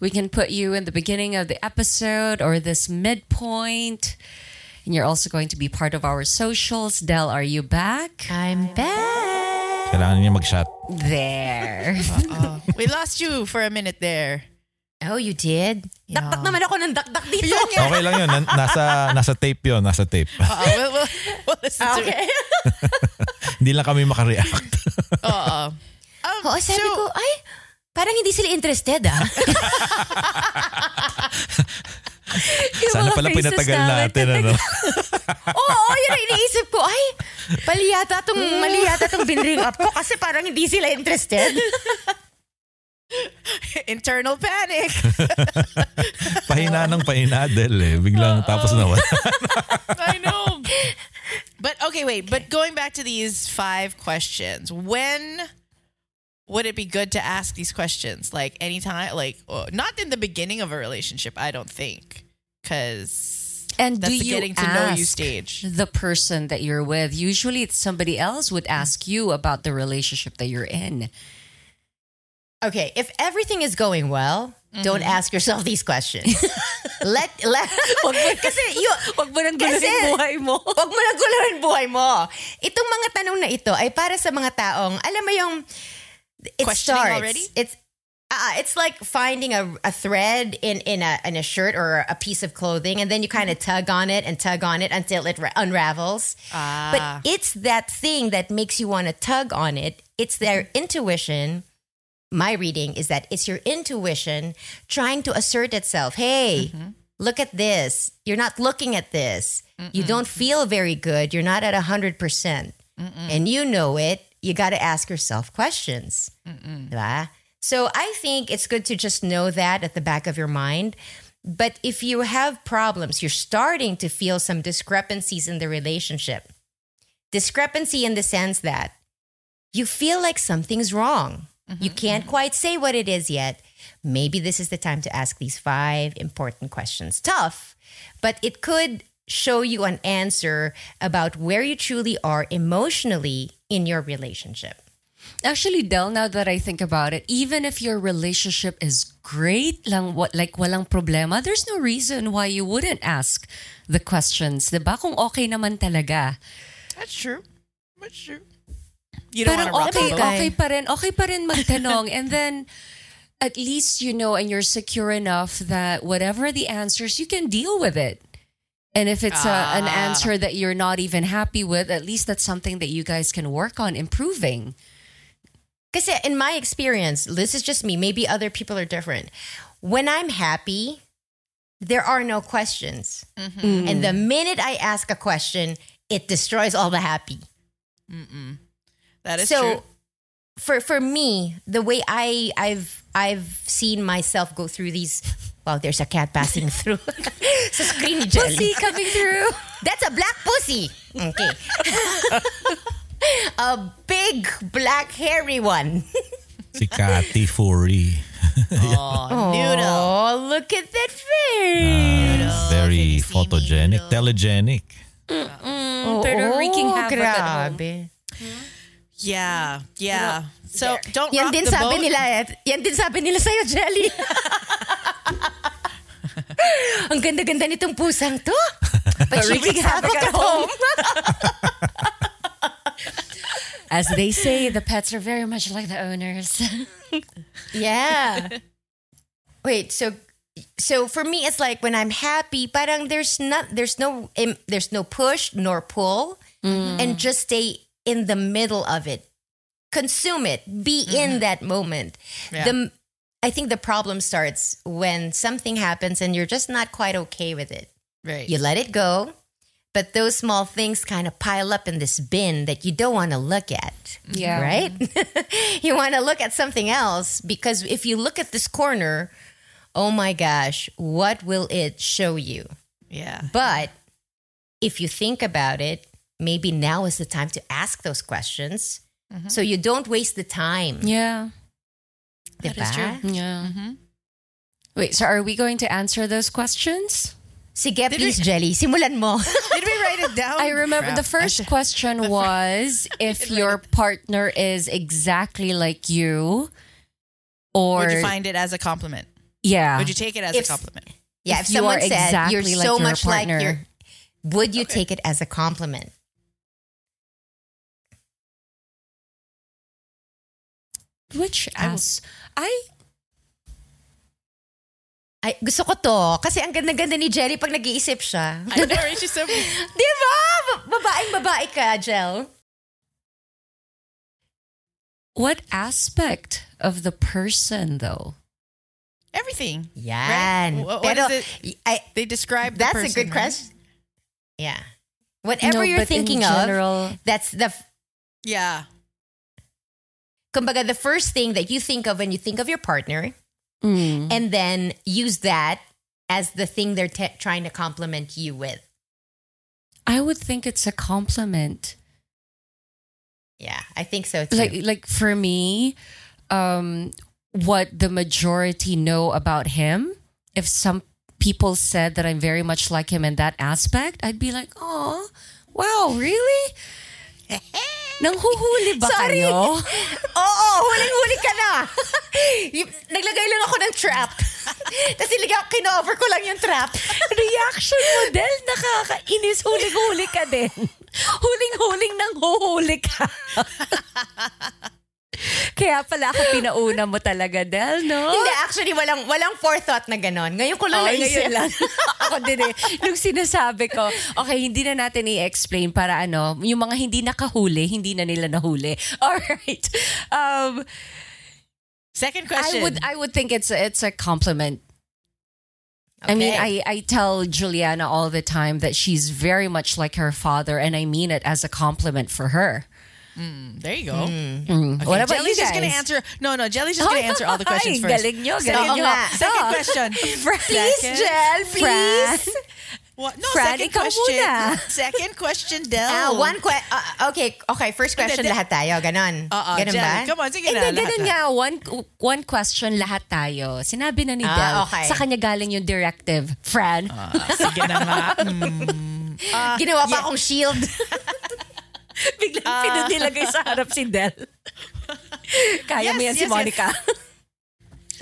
We can put you in the beginning of the episode or this midpoint. And you're also going to be part of our socials. Del, are you back? I'm back. Kailangan niya mag-shot. There. Uh-oh. We lost you for a minute there. Oh, you did? Yeah. Dakdak naman ako ng dakdak dito. Okay lang yun. Nasa, nasa tape yun. Nasa tape. Uh-oh. We'll, we'll, we'll listen to okay. it. Hindi lang kami makareact. Oo. Um, Oo, sabi so, ko, ay... Parang hindi sila interested, ah. Sana pala pinatagal natin, ano? Oo, yun ang iniisip ko. Ay, paliyata tong, maliyata tong binring up ko kasi parang hindi sila interested. Internal panic. Pahina ng pahina, Del, eh. Biglang Uh-oh. Tapos na wala. I know. But, okay, wait. But going back to these five questions, when... would it be good to ask these questions? Like anytime, like oh, not in the beginning of a relationship, I don't think. Because that's the getting to know you stage. The person that you're with, usually it's somebody else would ask you about the relationship that you're in. Okay, if everything is going well, mm-hmm. don't ask yourself these questions. Let let kasi you wag mo nang gularin buhay mo. Wag mo nang gularin buhay mo. Itong mga tanong na ito ay para sa mga taong alam mo yung It Questioning starts. Already? It's uh, it's like finding a, a thread in in a in a shirt or a piece of clothing, and then you kind of tug on it and tug on it until it ra- unravels. Ah. But it's that thing that makes you want to tug on it. It's their intuition. My reading is that it's your intuition trying to assert itself. Hey, mm-hmm. look at this. You're not looking at this. Mm-mm. You don't feel very good. You're not at one hundred percent. Mm-mm. And you know it. You got to ask yourself questions. Diba? So I think it's good to just know that at the back of your mind. But if you have problems, you're starting to feel some discrepancies in the relationship. Discrepancy in the sense that you feel like something's wrong. Mm-hmm, you can't mm-hmm. quite say what it is yet. Maybe this is the time to ask these five important questions. Tough, but it could show you an answer about where you truly are emotionally in your relationship. Actually, Del, now that I think about it, even if your relationship is great, lang, like walang problema, there's no reason why you wouldn't ask the questions. Diba? Kung okay naman talaga. That's true. That's true. You don't Pero want to okay, rock the boat. Okay pa rin. Okay pa rin magtanong. And then, at least you know and you're secure enough that whatever the answers, you can deal with it. And if it's ah. a, an answer that you're not even happy with, at least that's something that you guys can work on improving. Kasi in my experience, this is just me, maybe other people are different. When I'm happy, there are no questions. Mm-hmm. And the minute I ask a question, it destroys all the happy. Mm-mm. That is so, true. for for me, the way I I've I've seen myself go through these. Wow, there's a cat passing through. So screen jelly. Pussy coming through. That's a black pussy. Okay. A big black hairy one. Si Kati Furi. Oh, noodle. Oh, look at that face. Uh, very photogenic, me, telegenic. Mm-mm, oh, pero wreaking havoc at home. Yeah, yeah. So don't rock the boat. Nila, yan din sabi nila sa'yo, Jelly. Ang ganda-ganda nitong pusang to. But she wreaking havoc at home. As they say, the pets are very much like the owners. Yeah. Wait, so so for me, it's like when I'm happy, parang there's not, there's no, um, there's no push nor pull, mm. and just stay in the middle of it, consume it, be mm. in that moment. Yeah. The I think the problem starts when something happens and you're just not quite okay with it. Right, you let it go. But those small things kind of pile up in this bin that you don't want to look at. Yeah. Right? You want to look at something else, because if you look at this corner, oh my gosh, what will it show you? Yeah. But if you think about it, maybe now is the time to ask those questions, mm-hmm. so you don't waste the time. Yeah. That is true. Yeah. Mm-hmm. Wait, so are we going to answer those questions? Sige, please, Jelly. Simulan mo. Did we write it down? I remember the first question was if your partner is exactly like you, or would you find it as a compliment? Yeah. Would you take it as if, a compliment? Yeah. If, if someone you said exactly you're like so your much partner, like your, would you okay. take it as a compliment? Which as I. I Ay, gusto ko to. Kasi ang ganda-ganda ni Jelly pag nag-iisip siya. I know, right? She's so... Diba? Babaeng-babae ka, Jel. What aspect of the person, though? Everything. Yan. Right? What, what Pero, is it? I, they describe the that's person, That's a good right? question. Yeah. Whatever no, you're thinking general, of, that's the... F- yeah. Kumbaga, the first thing that you think of when you think of your partner... Mm. And then use that as the thing they're te- trying to compliment you with. I would think it's a compliment. Yeah, I think so too. Like, like for me, um, what the majority know about him, if some people said that I'm very much like him in that aspect, I'd be like, oh, wow, really? Nang huhuli ba Sorry. Kayo? Oo, huling-huli ka na. Naglagay lang ako ng trap. Tapos kino-over ko lang yung trap. Reaction model, nakakainis. Huling-huli ka din. Huling-huling nang huhuli ka. Kaya pala ako pinauna mo talaga, Del, no? Hindi, actually, walang walang forethought na gano'n. Ngayon ko lang oh, naisip. Ngayon lang. Ako din eh. Nung sinasabi ko, okay, hindi na natin i-explain para ano, yung mga hindi nakahuli, hindi na nila nahuli. Alright. Um, Second question. I would I would think it's a, it's a compliment. Okay. I mean, I, I tell Juliana all the time that she's very much like her father, and I mean it as a compliment for her. Mm, there you go. Mm. Mm. Okay, what about Jelly's you guys? Just gonna answer. No, no, Jelly's just gonna answer all the questions first. Galing nyo, galing nyo. Second question. Please, Jel, please. What? No, Fran, second question. Second question, Del. Uh, one question. Uh, okay, okay. First question, then, lahat tayo. Ganon. Uh, uh, ganon Jelly, ba? Come on, sige na. Hindi, ganon nga. One, one question, lahat tayo. Sinabi na ni uh, Del. Okay. Sa kanya galing yung directive, Fran. Uh, sige na nga. Mm. Uh, Ginawa pa yeah. akong shield. Biglang uh, pinunilagay sa harap si Del. Kaya yes, mo yan yes, si Monica.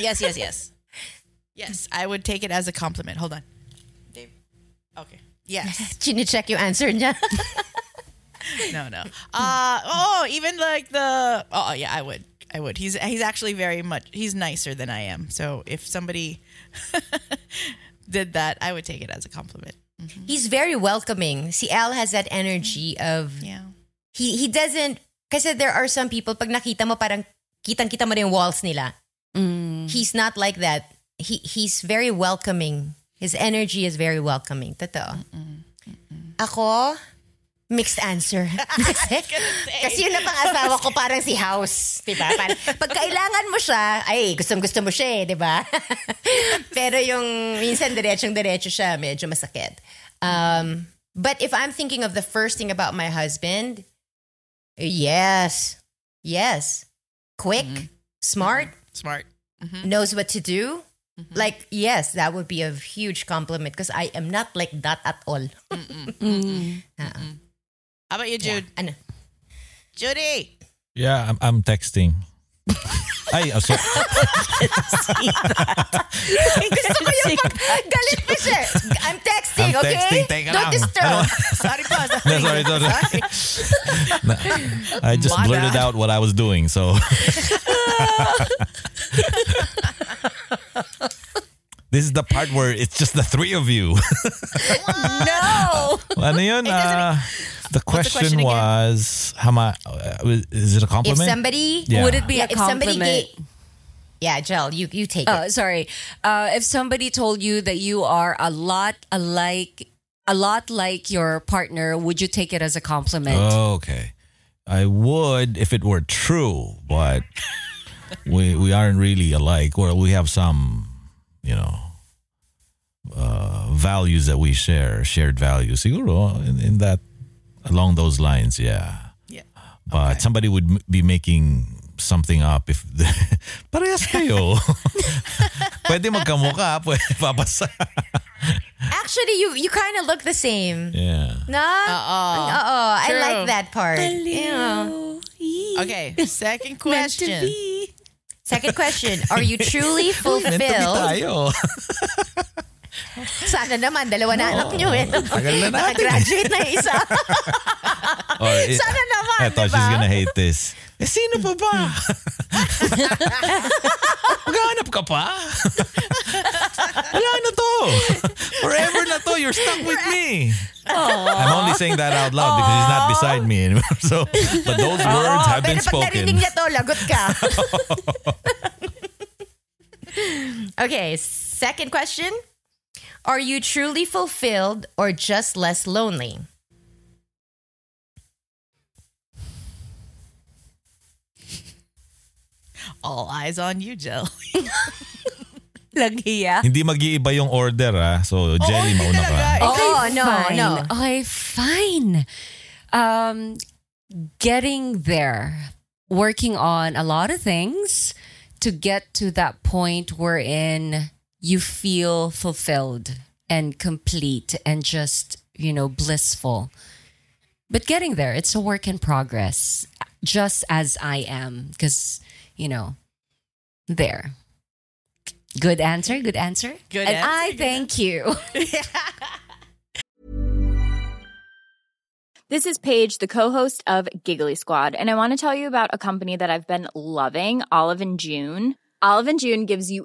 Yes, yes, yes. Yes, I would take it as a compliment. Hold on. Dave. Okay. Yes. Chine-check yung answer niya. No, no. Uh, oh, even like the... Oh, yeah, I would. I would. He's he's actually very much... He's nicer than I am. So if somebody did that, I would take it as a compliment. Mm-hmm. He's very welcoming. Si Al has that energy of... Yeah. He he doesn't, kasi there are some people, pag nakita mo parang kitang-kita mo rin yung walls nila. Mm. He's not like that. He He's very welcoming. His energy is very welcoming. Totoo. Mm-mm. Mm-mm. Ako, Mixed answer. Kasi yun na pang-asawa ko parang si House, diba? Parang, pag kailangan mo siya, ay, gustong-gusto mo siya eh, diba? Pero yung minsan diretsong-diretso siya, medyo masakit. Um, but if I'm thinking of the first thing about my husband, yes, yes. Quick, mm-hmm. smart. Smart. Mm-hmm. Knows what to do. Mm-hmm. Like, yes, that would be a huge compliment because I am not like that at all. Mm-mm. Mm-mm. Uh-uh. How about you, Jude? Yeah. Ano? Judy! Yeah, I'm, I'm texting. Ay, oh, sorry. Gusto ko yung pag... Galit pa siya. I'm texting, I'm okay? Texting, don't disturb. Sorry pa. Sorry. No, sorry, sorry. sorry. No, I just Mada. blurted out what I was doing, so... This is the part where it's just the three of you. No. Ano yun? Uh, the question, the question was, how much uh, is it a compliment? If somebody yeah. would it be yeah, a compliment? If somebody gave, yeah, Jill, you you take uh, it. Sorry, uh, if somebody told you that you are a lot alike, a lot like your partner, would you take it as a compliment? Oh, okay, I would if it were true, but. We we aren't really alike. Well, we have some, you know, uh, values that we share, shared values. Siguro in, in that, along those lines, yeah. Yeah. But okay. Somebody would be making something up if parehas kayo. Pwede magkamukha, pwede papasa. Actually, you you kind of look the same. Yeah. No. Uh-oh. Uh-oh. I like that part. Hello. Yeah. Okay, second question. Second question. Are you truly fulfilled? Sana naman, dalawa na anak nyo. Nakagraduate na isa. Sana naman, I thought diba? She's gonna hate this. Eh, sino pa ba? Maghanap ka pa? Wala na to. Forever na to. You're stuck with me. Aww. I'm only saying that out loud because he's not beside me anymore. So, but those Aww. words have been Pero spoken. Pero pag narinig niya to, lagot ka. Okay, second question. Are you truly fulfilled or just less lonely? All eyes on you, Jill. Laghiya. Hindi mag-iiba yung order, ah. So, Jelly, oh, mauna ka. Okay, oh, no, fine. no. Okay, fine. Um, getting there. Working on a lot of things to get to that point wherein you feel fulfilled and complete and just, you know, blissful. But getting there, it's a work in progress. Just as I am. Because, you know, there. Good answer, good answer. Good and answer, I good thank answer. you. This is Paige, the co-host of Giggly Squad, and I want to tell you about a company that I've been loving, Olive and June. Olive and June gives you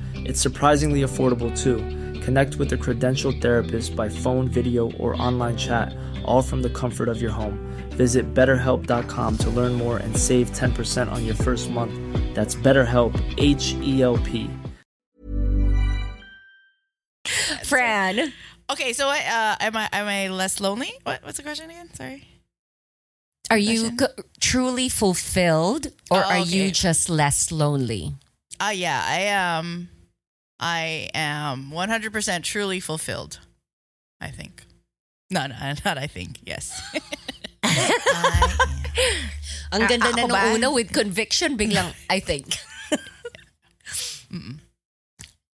It's surprisingly affordable too. Connect with a credentialed therapist by phone, video, or online chat, all from the comfort of your home. Visit better help dot com to learn more and save ten percent on your first month. That's BetterHelp, H E L P. Fran. Okay, so what, uh, am I am I less lonely? What, what's the question again? Sorry. Are you co- truly fulfilled, or oh, okay. are you just less lonely? Uh, yeah, I am. I am one hundred percent truly fulfilled, I think. No, no, not I think. Yes. I, ang ganda na nung una with conviction, biglang, I think.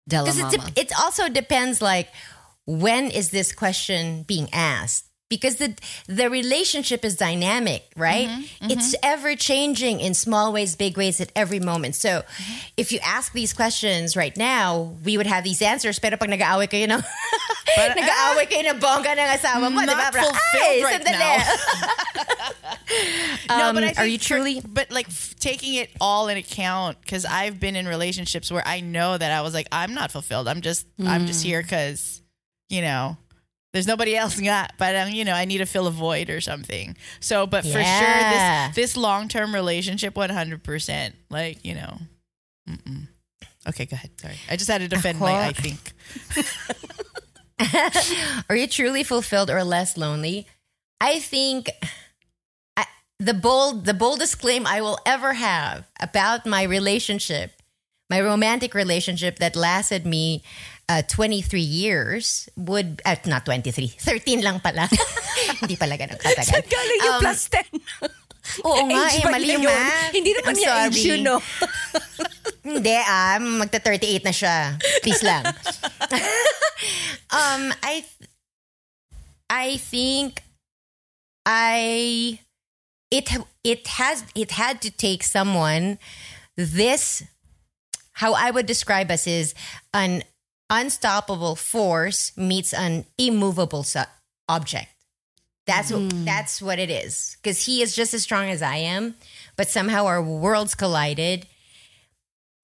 Because it also depends, like, when is this question being asked? Because the the relationship is dynamic, right? Mm-hmm, mm-hmm. It's ever-changing in small ways, big ways, at every moment. So, mm-hmm. if you ask these questions right now, we would have these answers. Pero pag nag-aaway kayo ng nag-aaway kayo ng bongga ng asawa mo, diba? Not fulfilled right now. um, no, but I think are you truly? For, but like f- taking it all in account, because I've been in relationships where I know that I was like, I'm not fulfilled. I'm just, mm. I'm just here because, you know. There's nobody else got, but um, you know, I need to fill a void or something. So, but for yeah. sure, this this long-term relationship, one hundred percent, like, you know. Mm-mm. Okay, go ahead. Sorry, I just had to defend my I think. Are you truly fulfilled or less lonely? I think I, the bold, the boldest claim I will ever have about my relationship, my romantic relationship that lasted me. Uh, twenty-three years would... Uh, not twenty-three. thirteen lang pala. Hindi pala ganun katagal. Saan galing yung um, plus ten? Oo nga eh. Mali yung math. Hindi naman niya age yun, no? Hindi ah. magta thirty-eight na siya. Peace lang. um, I... Th- I think... I... It, it has... It had to take someone this... How I would describe us is... an unstoppable force meets an immovable su- object. That's mm. what, that's what it is. Because he is just as strong as I am, but somehow our worlds collided.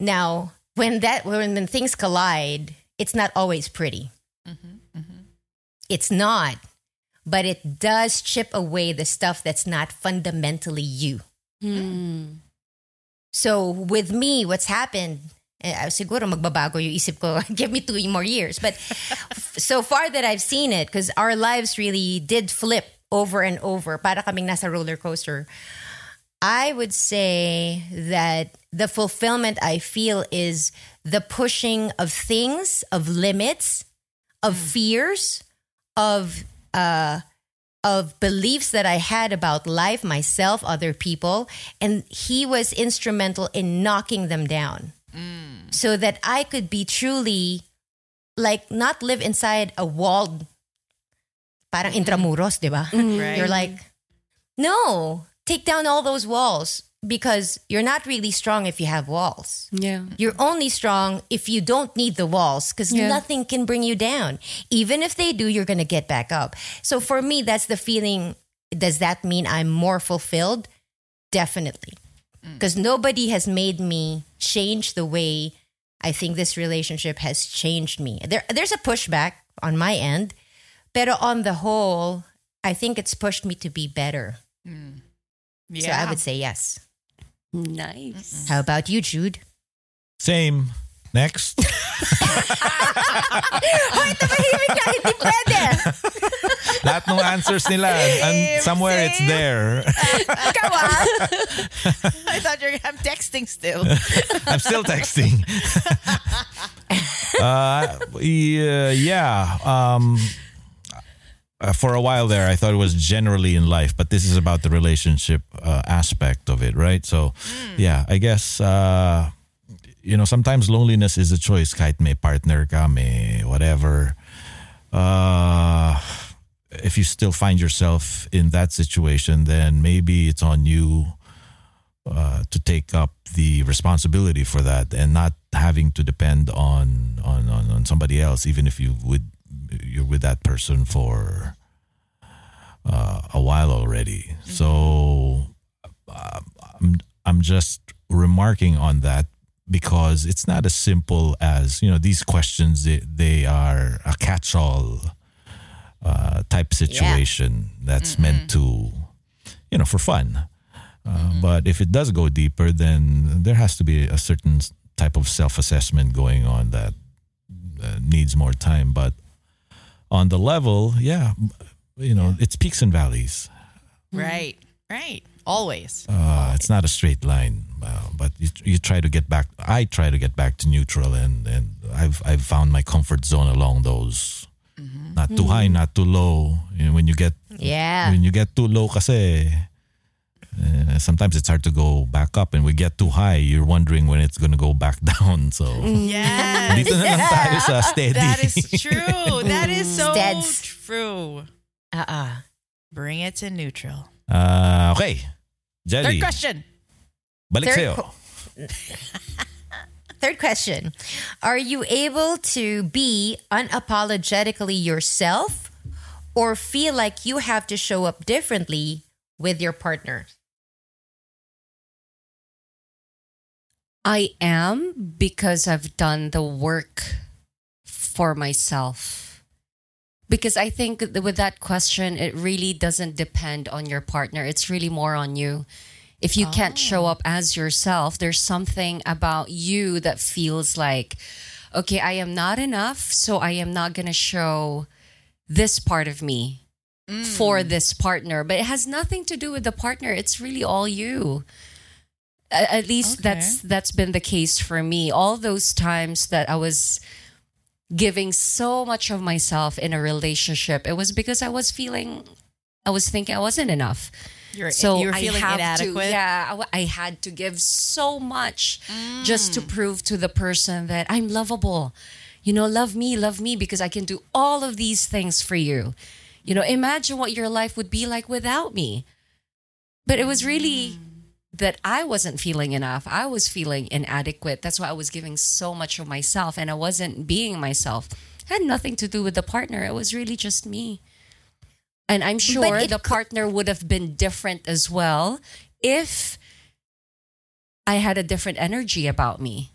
Now, when that when, when things collide, it's not always pretty. Mm-hmm, mm-hmm. It's not, but it does chip away the stuff that's not fundamentally you. Mm. So with me, what's happened? Uh, siguro magbabago yung isip ko. Give me two more years. But f- so far that I've seen it, because our lives really did flip over and over. Para kaming nasa roller coaster. I would say that the fulfillment I feel is the pushing of things, of limits, of fears, of uh, of beliefs that I had about life, myself, other people. And he was instrumental in knocking them down. Mm. So that I could be truly, like, not live inside a walled, parang intramuros, diba? Right. You're like, no, take down all those walls because you're not really strong if you have walls. Yeah, you're only strong if you don't need the walls because yeah. nothing can bring you down. Even if they do, you're gonna get back up. So for me, that's the feeling. Does that mean I'm more fulfilled? Definitely. Because nobody has made me change the way I think this relationship has changed me. There, there's a pushback on my end. But on the whole, I think it's pushed me to be better. Mm. Yeah. So I would say yes. Nice. How about you, Jude? Same. Next. Hoy, tumahimik ka, hindi pwede. Lahat ng answers nila, and somewhere same. It's there. Ikaw ah? I thought you were, I'm texting still. I'm still texting. uh, yeah. Um, for a while there, I thought it was generally in life, but this is about the relationship uh, aspect of it, right? So, mm. yeah, I guess... Uh, You know, sometimes loneliness is a choice. Kahit may partner ka, may whatever. Uh, if you still find yourself in that situation, then maybe it's on you uh, to take up the responsibility for that and not having to depend on on, on, on somebody else, even if you would, you're with that person for uh, a while already. Mm-hmm. So uh, I'm I'm just remarking on that. Because it's not as simple as, you know, these questions, they, they are a catch-all uh, type situation yeah. that's mm-hmm. meant to, you know, for fun. Uh, mm-hmm. But if it does go deeper, then there has to be a certain type of self-assessment going on that uh, needs more time. But on the level, yeah, you know, yeah. it's peaks and valleys. Right, right. Always. Uh, Always. It's not a straight line, uh, but you, you try to get back. I try to get back to neutral, and, and I've I've found my comfort zone along those. Mm-hmm. Not too high, not too low. You know, when you get yeah, when you get too low, kasi uh, sometimes it's hard to go back up. And we get too high, you're wondering when it's gonna go back down. So yes. Dito na lang tayo sa steady. That is true. That is so Steads. true. Uh uh-uh. uh. Bring it to neutral. Uh, okay. Jelly. Third question. Balik Third, qu- Third question. Are you able to be unapologetically yourself or feel like you have to show up differently with your partner? I am, because I've done the work for myself. Because I think with that question, it really doesn't depend on your partner. It's really more on you. If you oh. can't show up as yourself, there's something about you that feels like, okay, I am not enough, so I am not going to show this part of me mm. for this partner. But it has nothing to do with the partner. It's really all you. At least okay. that's that's been the case for me. All those times that I was giving so much of myself in a relationship, it was because I was feeling, I was thinking I wasn't enough. You're, so you were feeling I have inadequate. To, yeah, I, I had to give so much mm. just to prove to the person that I'm lovable. You know, love me, love me, because I can do all of these things for you. You know, imagine what your life would be like without me. But it was really mm. that I wasn't feeling enough. I was feeling inadequate. That's why I was giving so much of myself and I wasn't being myself. It had nothing to do with the partner. It was really just me. And I'm sure the co- partner would have been different as well if I had a different energy about me.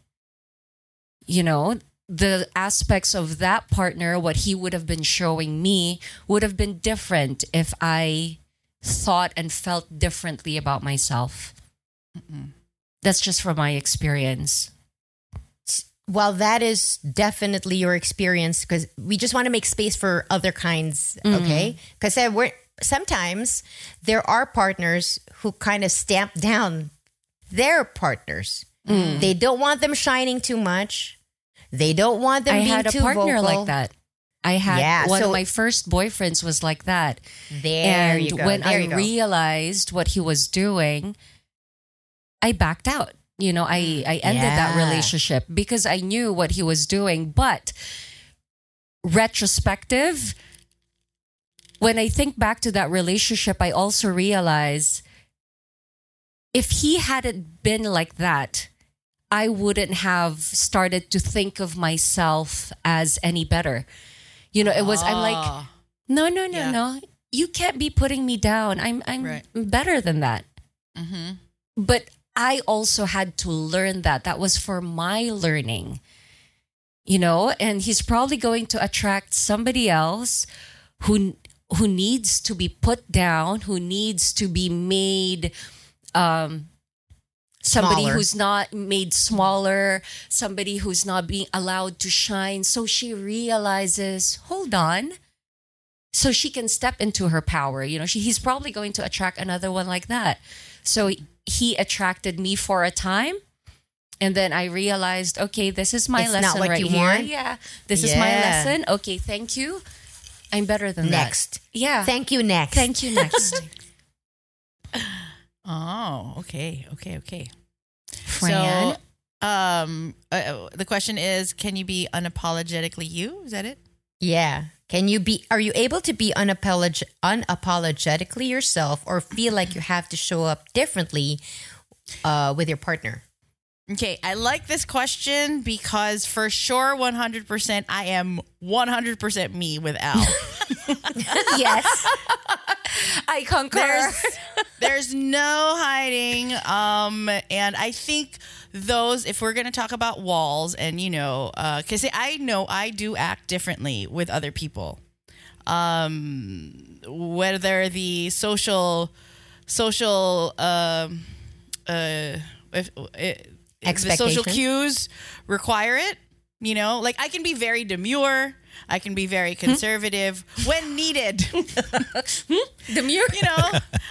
You know, the aspects of that partner, what he would have been showing me would have been different if I thought and felt differently about myself. Mm-mm. That's just from my experience. Well, that is definitely your experience, because we just want to make space for other kinds, mm. okay? Because we're sometimes there are partners who kind of stamp down their partners. Mm. They don't want them shining too much. They don't want them I being too vocal. I had a partner vocal. like that. I had yeah, one so of my first boyfriends was like that. There and you go. when there I realized what he was doing, I backed out. You know, I, I ended yeah. that relationship because I knew what he was doing. But retrospective, when I think back to that relationship, I also realize if he hadn't been like that, I wouldn't have started to think of myself as any better. You know, it was, I'm like, no, no, no, yeah. no. You can't be putting me down. I'm I'm right. better than that. Mm-hmm. But I also had to learn that. That was for my learning, you know, and he's probably going to attract somebody else who, who needs to be put down, who needs to be made, um, somebody smaller. who's not made smaller, somebody who's not being allowed to shine. So she realizes, hold on. So she can step into her power. You know, she, he's probably going to attract another one like that. So he attracted me for a time. And then I realized, okay, this is my it's lesson right here. Want. Yeah. This yeah. is my lesson. Okay, thank you. I'm better than next. that. Yeah. Thank you next. Thank you next. Oh, okay, okay, okay. Fran? So, um, uh, the question is, can you be unapologetically you? Is that it? Yeah. Can you be, are you able to be unapolog- unapologetically yourself or feel like you have to show up differently uh, with your partner? Okay, I like this question because for sure, one hundred percent, I am one hundred percent me with Al. Yes. I concur. There's, there's no hiding. Um, and I think those, if we're going to talk about walls and, you know, because uh, I know I do act differently with other people. Um, whether the social social um, uh, if, if, if the social cues require it. You know, like I can be very demure. I can be very conservative hmm? when needed. hmm? Demure? You know?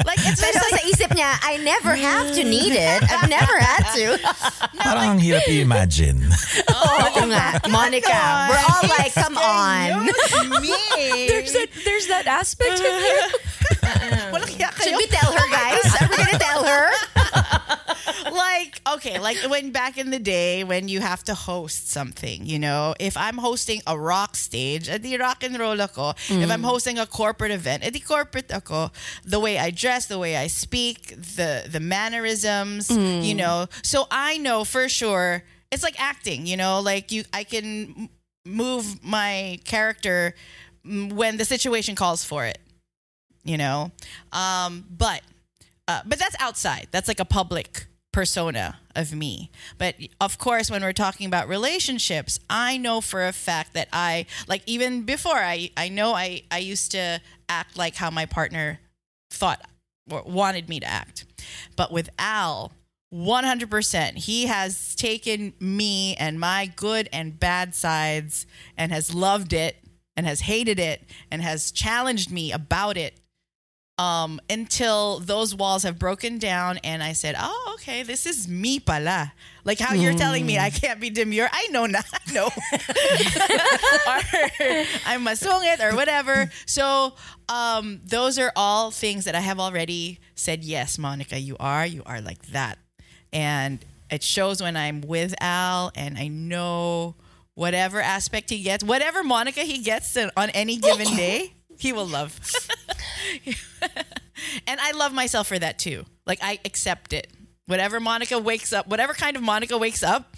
Like it's just like, sa isip niya, I never have to need it. I've never had to. No, parang like, hirap i-imagine. Oh, oh nga. Monica, we're all like, come on. Me. There's, that, there's that aspect in here. Uh-uh. Should we tell her, guys? Are we going to tell her? Like, okay, like when back in the day when you have to host something, you know, if I'm hosting a rock stage, edi rock and roll ako. Mm. If I'm hosting a corporate event, edi corporate ako. The way I dress, the way I speak, the, the mannerisms, mm. you know. So I know for sure, it's like acting, you know, like you, I can move my character when the situation calls for it, you know. Um, but, uh, but that's outside. That's like a public persona of me. But of course, when we're talking about relationships, I know for a fact that I, like even before, I, I know I, I used to act like how my partner thought or wanted me to act. But with Al, one hundred percent, he has taken me and my good and bad sides and has loved it and has hated it and has challenged me about it. Um, until those walls have broken down and I said, oh, okay, this is me pala. Like how mm. you're telling me I can't be demure. I know not. I know. Or I'm masungit or whatever. So um, those are all things that I have already said, yes, Monica, you are. You are like that. And it shows when I'm with Al and I know whatever aspect he gets, whatever Monica he gets on any given day, he will love. And I love myself for that too. Like I accept it. Whatever Monica wakes up, whatever kind of Monica wakes up.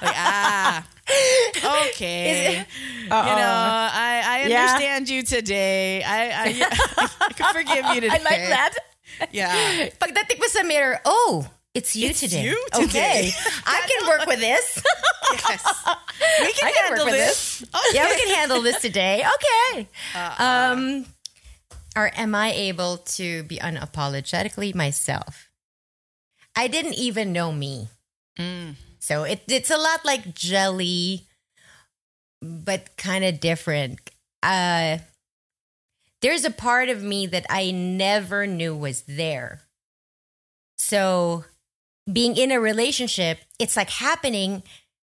Like, ah, okay. It, you know, I, I understand yeah. you today. I, I, I can forgive you today. I like that. Yeah. Pagdating mo sa mirror, oh, it's you it's today. You today. Okay. I can work with this. Yes. We can I handle can work this. With this. Okay. Yeah, we can handle this today. Okay. Uh-uh. Um, or am I able to be unapologetically myself? I didn't even know me. Mm. So it it's a lot like jelly, but kind of different. Uh, there's a part of me that I never knew was there. So being in a relationship, it's like happening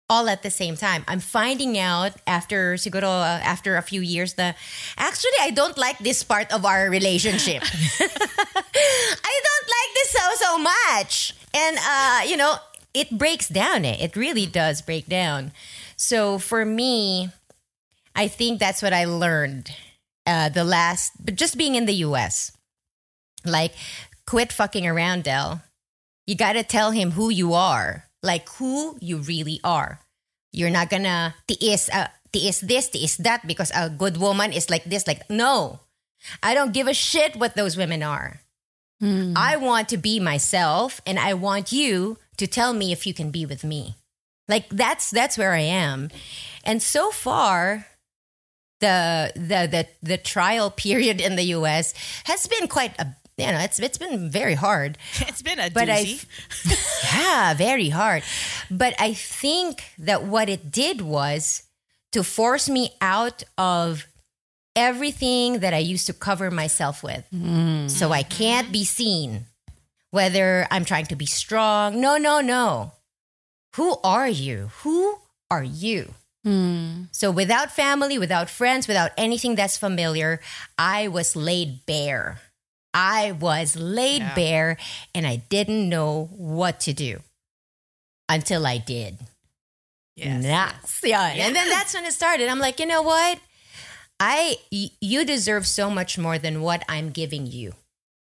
all at the same time. I'm finding out after siguro, uh, after a few years that actually I don't like this part of our relationship. I don't like this so, so much. And, uh, you know, it breaks down. Eh? It really does break down. So for me, I think that's what I learned uh, the last, but just being in the U S. Like, quit fucking around, Del. You got to tell him who you are. Like who you really are. You're not gonna tiis, uh, tiis this, tiis that because a good woman is like this. Like, no, I don't give a shit what those women are. Mm. I want to be myself and I want you to tell me if you can be with me. Like that's that's where I am. And so far, the the the, the trial period in the U S has been quite a You know, it's it's been very hard. It's been a but doozy. I, yeah, very hard. But I think that what it did was to force me out of everything that I used to cover myself with. Mm. So I can't be seen. Whether I'm trying to be strong. No, no, no. Who are you? Who are you? Mm. So without family, without friends, without anything that's familiar, I was laid bare. I was laid yeah. bare and I didn't know what to do until I did. Yes. Yes. Yeah. Yeah. And then that's when it started. I'm like, you know what? I, y- you deserve so much more than what I'm giving you.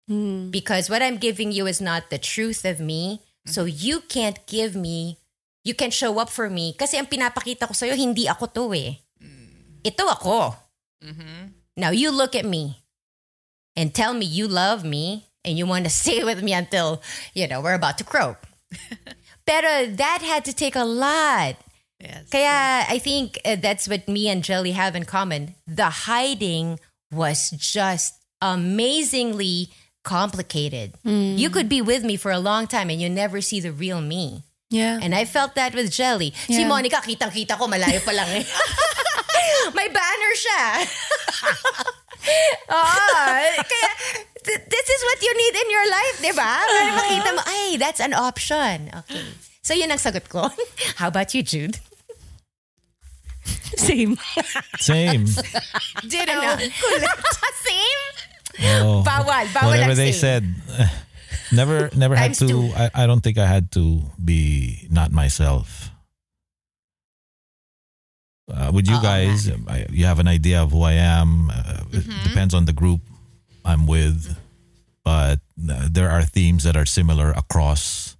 Mm. Because what I'm giving you is not the truth of me. Mm. So you can't give me, you can't show up for me. Kasi ang pinapakita ko sa'yo, hindi ako to eh. Ito ako. Mm-hmm. Now you look at me. And tell me you love me and you want to stay with me until, you know, we're about to croak. Pero that had to take a lot. Yes. Kaya yes. I think that's what me and Jelly have in common. The hiding was just amazingly complicated. Mm. You could be with me for a long time and you never see the real me. Yeah. And I felt that with Jelly. Yeah. Si Monica, kitang-kita ko, malayo pa lang eh. May banner siya. Oh, kaya, th- this is what you need in your life, di ba? Para makita mo, ay, that's an option. Okay. So yun ang sagot ko. How about you, Jude? Same. Same. Ditto. Same? Oh. Bawal. Bawal whatever they same. Said. Never never had to. I, I don't think I had to be not myself. Uh, would you Uh-oh, guys, I, you have an idea of who I am. Uh, mm-hmm. It depends on the group I'm with. But uh, there are themes that are similar across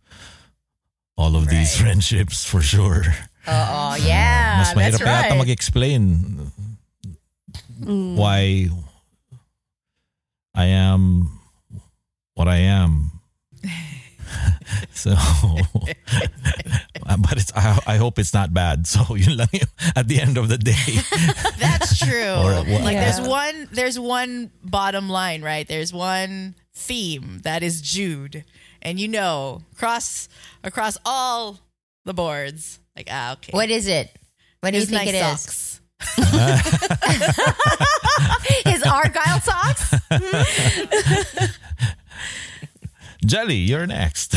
all of right. these friendships for sure. Oh, yeah. Uh, mas mahirap that's right. yata mag-explain mm. why I am what I am. So, but it's, I, I hope it's not bad. So yun lang yun, at the end of the day. That's true. Or, well, like yeah. there's one, there's one bottom line, right? There's one theme that is Jude, and you know, across across all the boards, like ah, okay. What is it? What do you think it is? His Argyle socks? Jelly, you're next.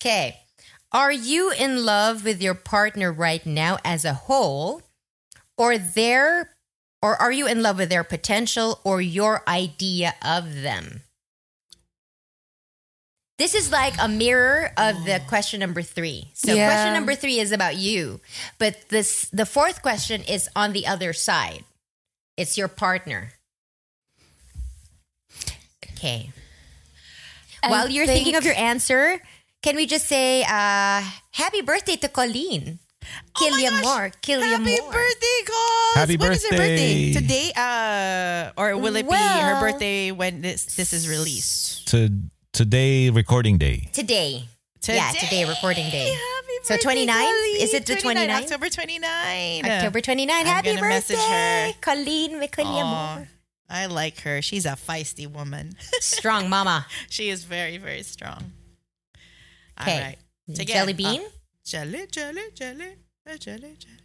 Okay. Are you in love with your partner right now as a whole, or their, or are you in love with their potential or your idea of them? This is like a mirror of the question number three. So yeah. question number three is about you, but this the fourth question is on the other side. It's your partner. Okay. I While you're think, thinking of your answer, can we just say uh, happy birthday to Colleen? Kill oh you more. Kill you more. Happy birthday, Cos. Happy when birthday. Is her birthday? Today? Uh, or will it well, be her birthday when this this is released? To, today, recording day. Today. Today. Yeah, today, recording day. Happy so birthday, twenty-ninth? Is it the twenty-ninth? October twenty-ninth. October twenty-ninth. I'm happy birthday, Colleen. McCulliam more. I like her. She's a feisty woman. Strong mama. She is very, very strong. Okay. All right. Together. Jelly bean? Uh, jelly, jelly, jelly, jelly, jelly, jelly.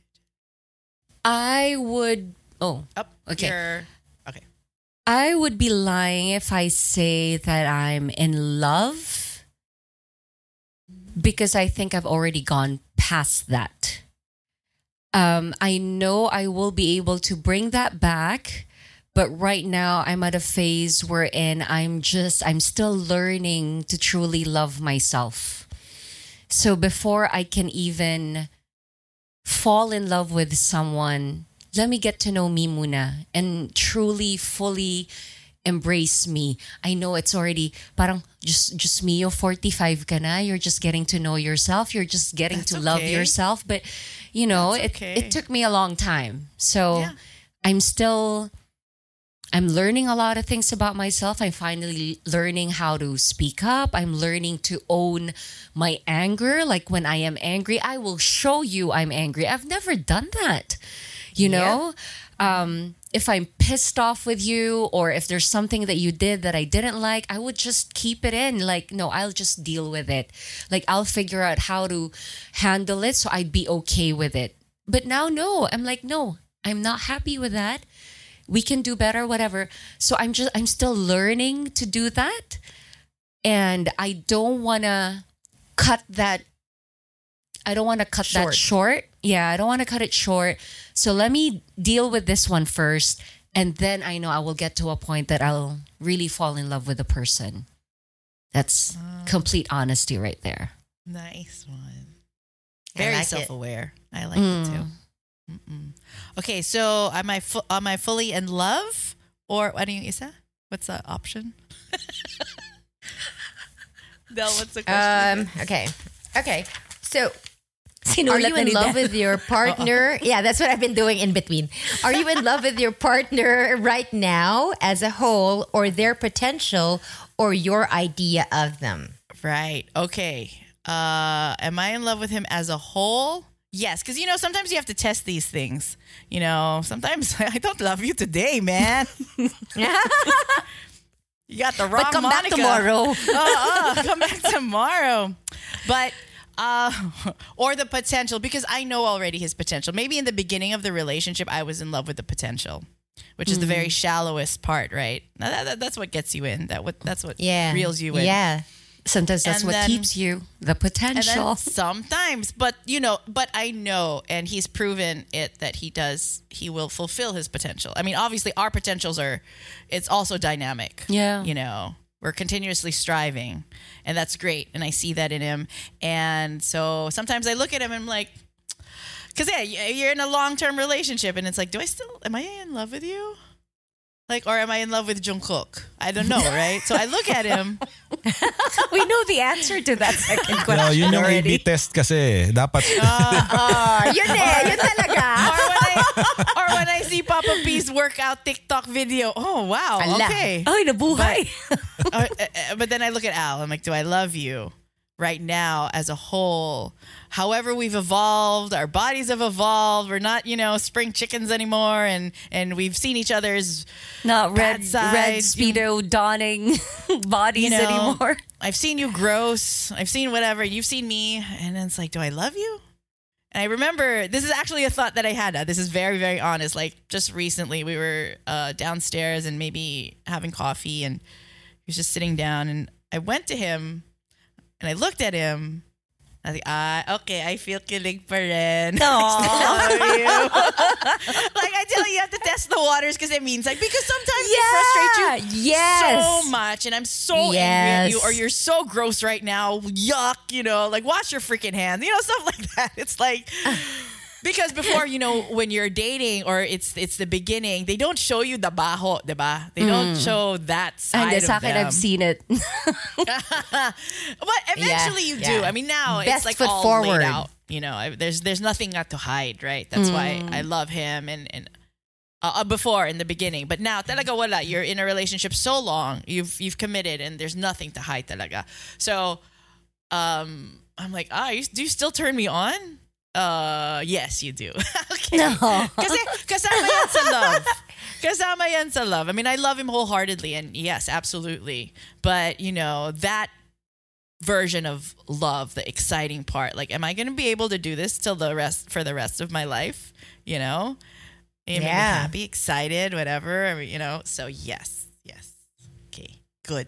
I would... Oh. Up okay. Your, okay. I would be lying if I say that I'm in love because I think I've already gone past that. Um, I know I will be able to bring that back. But right now, I'm at a phase wherein I'm just, I'm still learning to truly love myself. So before I can even fall in love with someone, let me get to know me muna and truly, fully embrace me. I know it's already parang just, just me, you're forty-five ka na. You're just getting to know yourself. You're just getting That's to okay. love yourself. But, you know, it, okay. it took me a long time. So yeah. I'm still... I'm learning a lot of things about myself. I'm finally learning how to speak up. I'm learning to own my anger. Like when I am angry, I will show you I'm angry. I've never done that. You know, yeah. um, if I'm pissed off with you or if there's something that you did that I didn't like, I would just keep it in. Like, no, I'll just deal with it. Like I'll figure out how to handle it so I'd be okay with it. But now, no, I'm like, no, I'm not happy with that. We can do better, whatever. So I'm just, I'm still learning to do that. And I don't want to cut that. I don't want to cut short. that short. Yeah, I don't want to cut it short. So let me deal with this one first. And then I know I will get to a point that I'll really fall in love with a person. That's um, complete honesty right there. Nice one. Very I like self-aware. It. I like mm. it too. Mm-mm. Okay, so am I fu- am I fully in love or ano yung isa? What's the option? Del, what's the question? Um, okay, okay. So, are you in love with your partner? Yeah, that's what I've been doing in between. Are you in love with your partner right now as a whole, or their potential, or your idea of them? Right. Okay. Uh, am I in love with him as a whole? Yes, because, you know, sometimes you have to test these things. You know, sometimes I don't love you today, man. You got the wrong Monica. But come Monica. back tomorrow. oh, oh, come back tomorrow. But... Uh, or the potential, because I know already his potential. Maybe in the beginning of the relationship, I was in love with the potential, which is mm-hmm. the very shallowest part, right? Now that, that, that's what gets you in. That what That's what yeah. reels you in. Yeah. Sometimes that's and what then, keeps you, the potential. Sometimes. But, you know, but I know, and he's proven it, that he does, he will fulfill his potential. I mean, obviously our potentials are, it's also dynamic. Yeah. You know. We're continuously striving, and that's great. And I see that in him. And so sometimes I look at him and I'm like, because yeah, you're in a long-term relationship, and it's like, do I still, am I in love with you? Like, or am I in love with Jungkook? I don't know, right? So I look at him. We know the answer to that second question no, yun yung already. A B test kasi. Dapat. Uh, uh, yun eh, yun talaga. Or when I, or when I see Papa P's workout TikTok video. Oh, wow. Ala. Okay. Oh, nabuhay. But, uh, uh, but then I look at Al. I'm like, do I love you? Right now, as a whole, however we've evolved, our bodies have evolved. We're not, you know, spring chickens anymore, and, and we've seen each other's not red sides, red speedo donning bodies you know, anymore. I've seen you gross. I've seen whatever. You've seen me, and then it's like, do I love you? And I remember this is actually a thought that I had. This is very, very honest. Like just recently, we were uh, downstairs and maybe having coffee, and he was just sitting down, and I went to him. And I looked at him. I was like, ah, okay, I feel kilig pa rin. Aww. I like, I tell you, you have to test the waters because it means, like, because sometimes yeah. it frustrates you yes. so much. And I'm so yes. angry at you, or you're so gross right now. Yuck, you know, like, wash your freaking hands. You know, stuff like that. It's like... Because before, you know, when you're dating or it's it's the beginning, they don't show you the baho, diba? They mm. don't show that side and of them. And I've seen it. But eventually yeah, you do. Yeah. I mean, now Best it's like foot all forward. Laid out. You know, I, there's there's nothing not to hide, right? That's mm. why I love him and, and uh, before in the beginning. But now, talaga wala. You're in a relationship so long. You've, you've committed and there's nothing to hide talaga. So um, I'm like, ah, you, do you still turn me on? Uh, yes, you do. Okay. No. Kasi, kasama yan sa love. Kasama yan sa love. I mean, I love him wholeheartedly and yes, absolutely. But, you know, that version of love, the exciting part, like, am I going to be able to do this till the rest, for the rest of my life? You know? Am yeah. I happy, excited, whatever, I mean, you know? So, yes, yes. Okay, good.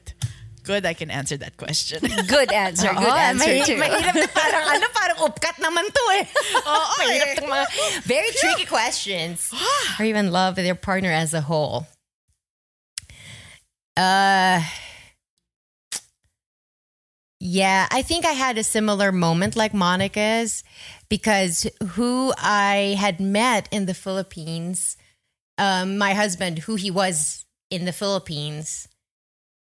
Good, I can answer that question. Good answer. Good oh, answer may, too. Mahirap na parang, ano, parang upkat naman to eh. Oh, mahirap tong mga very tricky questions. Are you in love with your partner as a whole? Uh, yeah, I think I had a similar moment like Monica's because who I had met in the Philippines, um, my husband, who he was in the Philippines,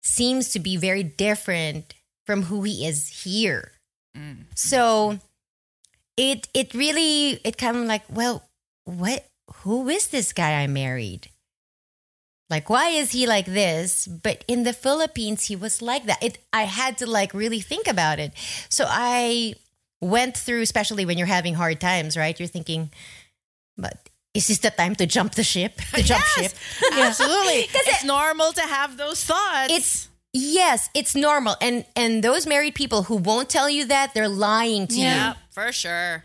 seems to be very different from who he is here. Mm. So it it really, it kind of like, well, what, who is this guy I married? Like, why is he like this? But in the Philippines, he was like that. It, I had to like really think about it. So I went through, especially when you're having hard times, right? You're thinking, but is this the time to jump the ship? To jump yes, ship? Absolutely. It's it, normal to have those thoughts. It's yes, it's normal. And and those married people who won't tell you that, they're lying to yeah, you. Yeah, for sure.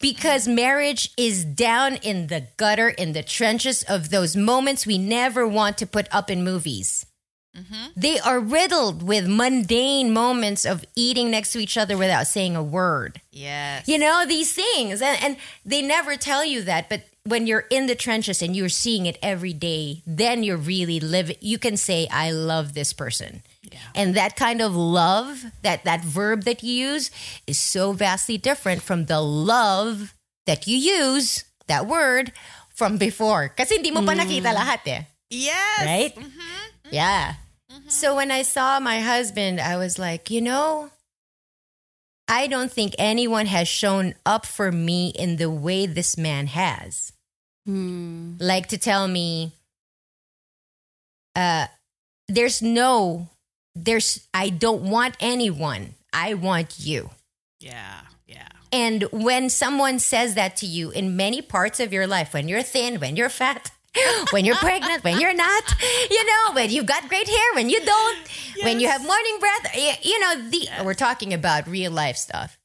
Because marriage is down in the gutter, in the trenches of those moments we never want to put up in movies. Mm-hmm. They are riddled with mundane moments of eating next to each other without saying a word. Yes. You know, these things. And, and they never tell you that, but when you're in the trenches and you're seeing it every day, then you're really living. You can say, I love this person. Yeah. And that kind of love, that, that verb that you use is so vastly different from the love that you use, that word, from before. Kasi hindi mo pa nakita lahat eh. Yes. Right? Mm-hmm. Mm-hmm. Yeah. Mm-hmm. So when I saw my husband, I was like, you know, I don't think anyone has shown up for me in the way this man has. Mm. Like to tell me, uh, there's no, there's, I don't want anyone. I want you. Yeah, yeah. And when someone says that to you in many parts of your life, when you're thin, when you're fat, when you're pregnant, when you're not, you know, when you've got great hair, when you don't, yes. when you have morning breath, you know, the yes. we're talking about real life stuff.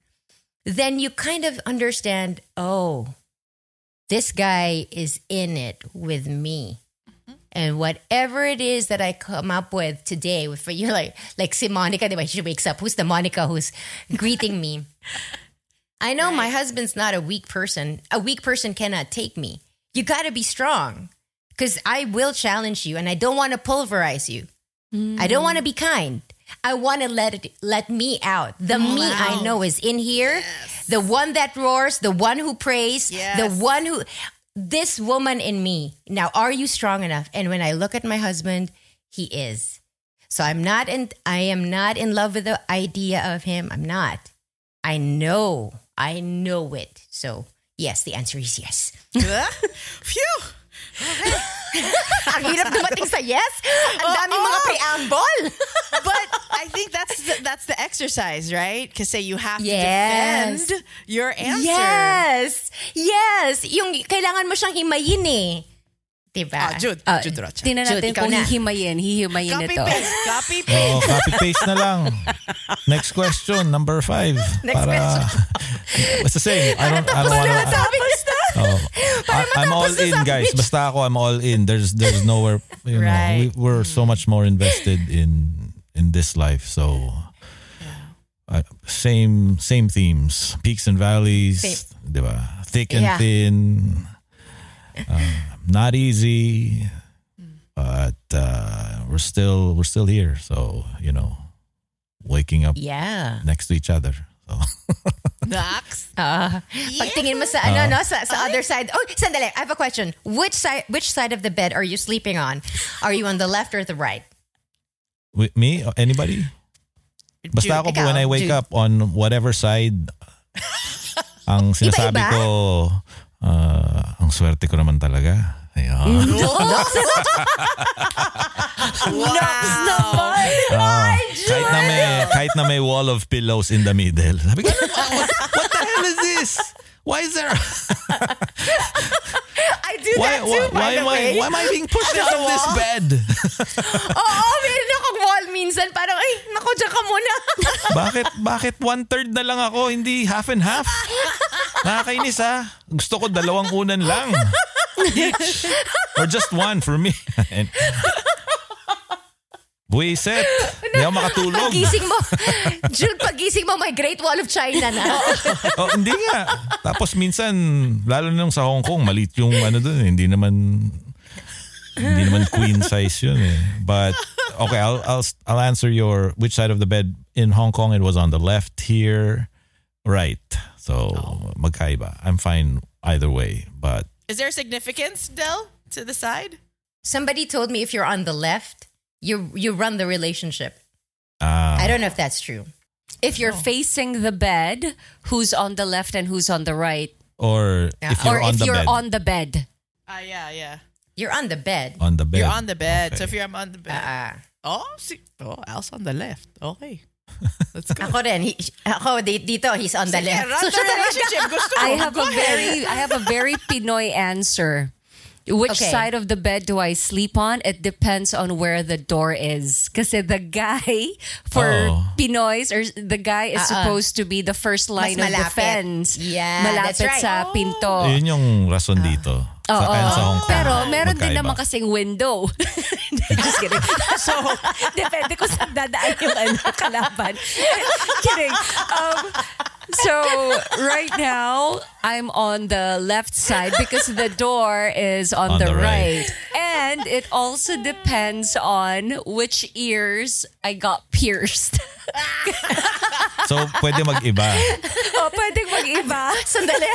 Then you kind of understand, oh, this guy is in it with me. Mm-hmm. And whatever it is that I come up with today, with you're like, like, see Monica, she wakes up. Who's the Monica who's greeting me? I know right. my husband's not a weak person. A weak person cannot take me. You got to be strong because I will challenge you and I don't want to pulverize you. Mm. I don't want to be kind. I want to let it, let me out. The oh, me wow. I know is in here. Yes. The one that roars, the one who prays, yes. the one who, this woman in me. Now, are you strong enough? And when I look at my husband, he is. So I'm not in, I am not in love with the idea of him. I'm not. I know. I know it. So yes, the answer is yes. Phew. Okay. Ang hirap dumating sa yes. Ang dami oh, oh. mga preamble. But I think that's the, that's the exercise, right? Because say you have yes. to defend your answer. Yes. Yes. Yung kailangan mo siyang himayin eh. Diba? Oh, Jude. Oh, Jude Rocha. Tingnan natin kung hihimayin. Hihimayin ito. Copy paste. Copy paste. Oh, copy paste na lang. Next question, number five. Next para, question. What's the same? I don't, I don't want to... Oh. I, I'm all in, guys. Basta ako, I'm all in. There's there's nowhere, you right. know, we, we're so much more invested in in this life. So, uh, same same themes, peaks and valleys, same. Diba? Thick and yeah. thin, uh, not easy, but uh, we're still we're still here. So, you know, waking up yeah. next to each other. So. Nox. Uh, yeah. Pagtingin mo sa ano uh, no sa, sa okay. other side. Oh, sandali. I have a question. Which side which side of the bed are you sleeping on? Are you on the left or the right? With me? Anybody? Basta ako po when I wake Dude. up on whatever side ang sinasabi iba, iba? ko uh, ang swerte ko naman talaga. Ayan. No. Wow. Uh, kahit na may kahit na may wall of pillows in the middle. Sabi ko, what, what the hell is this? Why is there? I do why, that too. Why, by why the am way. I? Why am I being pushed out of this bed? Oo, meron akong wall minsan. Parang ay, naku, diyan ka muna. Bakit? Bakit one third na lang ako? Hindi half and half. Nakakainis ha. Gusto ko dalawang unan lang. Each. Or just one for me. And, buiset. Hindi ako makatulog. Pagising mo. Jude, pagising mo, my Great Wall of China na. Oh, hindi nga. Tapos minsan, lalo na sa Hong Kong, maliit yung ano dun. Hindi naman, hindi naman queen size yun eh. But, okay, I'll, I'll, I'll answer your, which side of the bed. In Hong Kong, it was on the left here. Right. So, oh. magkaiba. I'm fine either way. But, is there significance, Del, to the side? Somebody told me if you're on the left, You you run the relationship. Uh, I don't know if that's true. If you're oh. facing the bed, who's on the left and who's on the right? Or yeah. if you're, or on, if the you're bed. on the bed. Ah, uh, yeah, yeah. You're on the bed. On the bed. You're on the bed. Okay. So if you're on the bed. Uh, oh, si- oh, else on the left. Okay. Let's go. Ako rin. He, ako dito, he's on the left. So the relationship. Gusto I have go a ahead. very I have a very Pinoy answer. Which okay. side of the bed do I sleep on? It depends on where the door is. Kasi the guy, for oh. Pinoys, or the guy is uh-uh. supposed to be the first line of defense. Yeah, malapit that's right. sa pinto. Yun yung rason dito. Uh, sa oh, oh. sa Hong Kong. Pero meron magkaiba. Din naman kasing window. Just kidding. So, depende kung saan dadaan yung ano, kalaban. Kidding. Um... So right now I'm on the left side because the door is on, on the, the right. right. And it also depends on which ears I got pierced. So pwede mag-iba. Oh, pwede mag-iba. Sandali.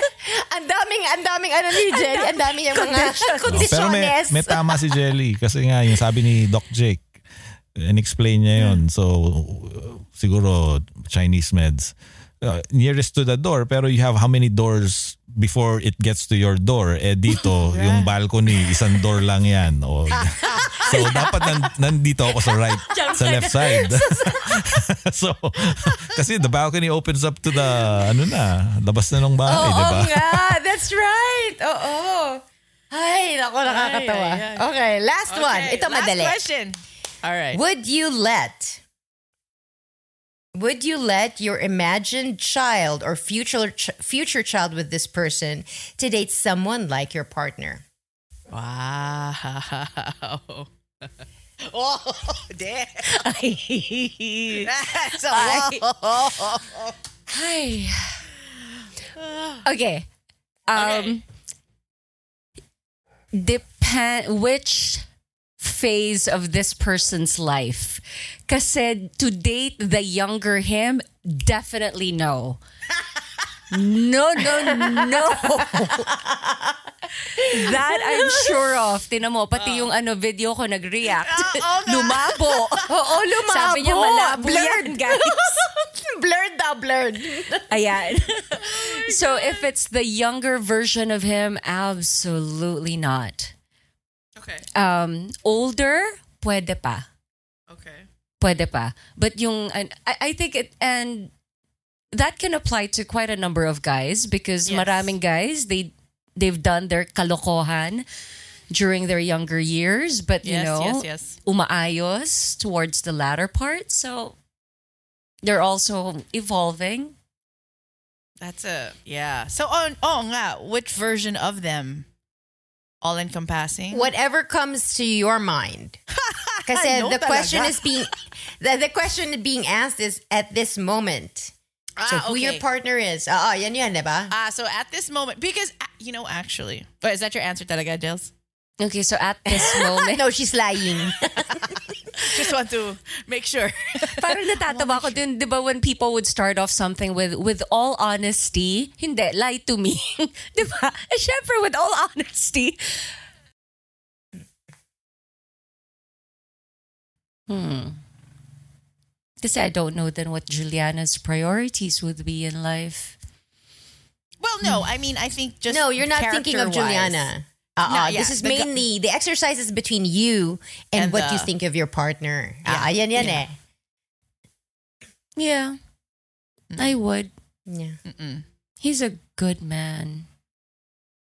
Ang daming, ang daming ano ni Jelly, ang daming yung mga conditions. Oh, pero may, may tama si Jelly kasi nga yung sabi ni Doc Jake, in-explain niya yun. So siguro Chinese meds. Uh, nearest to the door, pero you have how many doors before it gets to your door? Eh dito, yeah. yung balcony, isang door lang yan. O, so dapat nan- nandito ako sa right, sa left side. So, kasi the balcony opens up to the, ano na, labas na ng bahay, oh, diba? Oo oh, nga, that's right. Oo. Oh, oh. Ay, naku, nakakatawa. Ay, ay, ay. Okay, last okay, one. Ito last madali. Last question. All right. Would you let... Would you let your imagined child or future ch- future child with this person to date someone like your partner? Wow. Oh, damn. That's a wow. Hi. Okay. Um, okay. Depend which phase of this person's life. Kasi to date the younger him, definitely no. No, no, no. That I'm sure of. Tinan mo, pati yung ano video ko nag-react. Uh, okay. Lumabo. Oo, lumabo. Sabi niya malabo yan, guys. Blurred na, blurred. Ayan. So if it's the younger version of him, absolutely not. Okay. Um, older, pwede pa. Okay. Pwede pa. But yung, I, I think it, and... That can apply to quite a number of guys because yes. maraming guys, they, they've done their kalokohan during their younger years. But, yes, you know, yes, yes. umaayos towards the latter part. So, they're also evolving. That's a, yeah. So, oh, oh nga, which version of them? All-encompassing? Whatever comes to your mind. Kasi no the talaga. question is being, the, the question being asked is at this moment. Ah, so who okay. your partner is. Ah, uh, uh, yan yan, diba? Ah, uh, so at this moment, because, uh, you know, actually. But is that your answer talaga, Jels? Okay, so at this moment. No, she's lying. Just want to make sure. Parang natatawa ko dun, di ba, when people would start off something with, with all honesty, hindi, lie to me. Di ba? Siyempre, with all honesty. Hmm. Kasi I don't know then what Juliana's priorities would be in life. Well, no. I mean, I think just No, you're not thinking of Juliana. Uh-uh. No, yeah. This is the mainly, gu- the exercise is between you and, and what the, you think of your partner. Yeah. Ah, yan yan yeah. eh. Yeah. Mm. I would. Yeah. Mm-mm. He's a good man.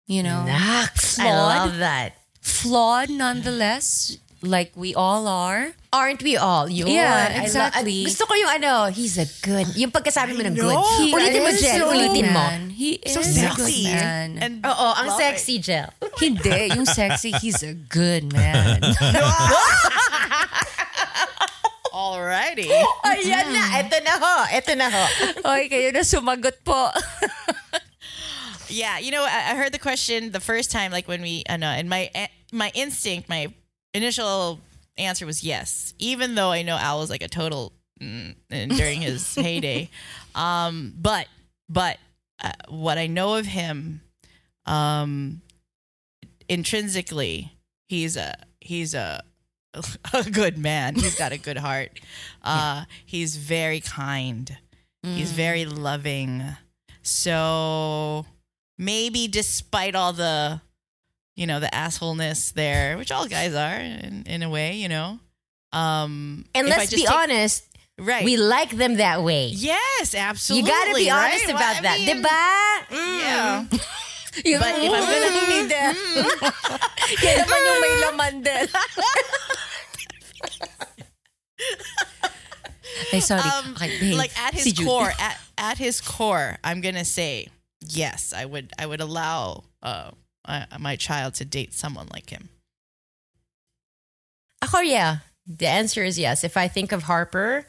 You know? Nucks. Flawed. I love that. Flawed nonetheless. Like we all are. Aren't we all? Yun. Yeah, exactly. Lo- gusto ko yung ano, he's a good, yung pagkasabi mo ng good. He ulitin mo, Jel. So ulitin mo. He is so sexy. A good man. And Oo, ang sexy, Jel. Hindi, yung sexy, he's a good man. Alrighty. Ayan na, eto na ho, eto na ho. Okay, kayo na sumagot po. Yeah, you know, I heard the question the first time, like when we, ano, and my my instinct, my initial answer was yes, even though I know Al was like a total mm, during his heyday. Um, but but uh, what I know of him, um, intrinsically, he's a he's a a good man. He's got a good heart. Uh, he's very kind. Mm. He's very loving. So maybe despite all the you know, the assholeness there, which all guys are in, in a way, you know. Um, and let's be take, honest, right? We like them that way. Yes, absolutely. You got to be right? honest well, about I that. Mean, diba? Mm. Yeah. But if I'm going to need them. Kaya naman yung may laman din. Hey, sorry. Um, okay, like at his See core, at, at his core, I'm going to say, yes, I would, I would allow... Uh, Uh, my child to date someone like him. Oh yeah, the answer is yes. If I think of Harper,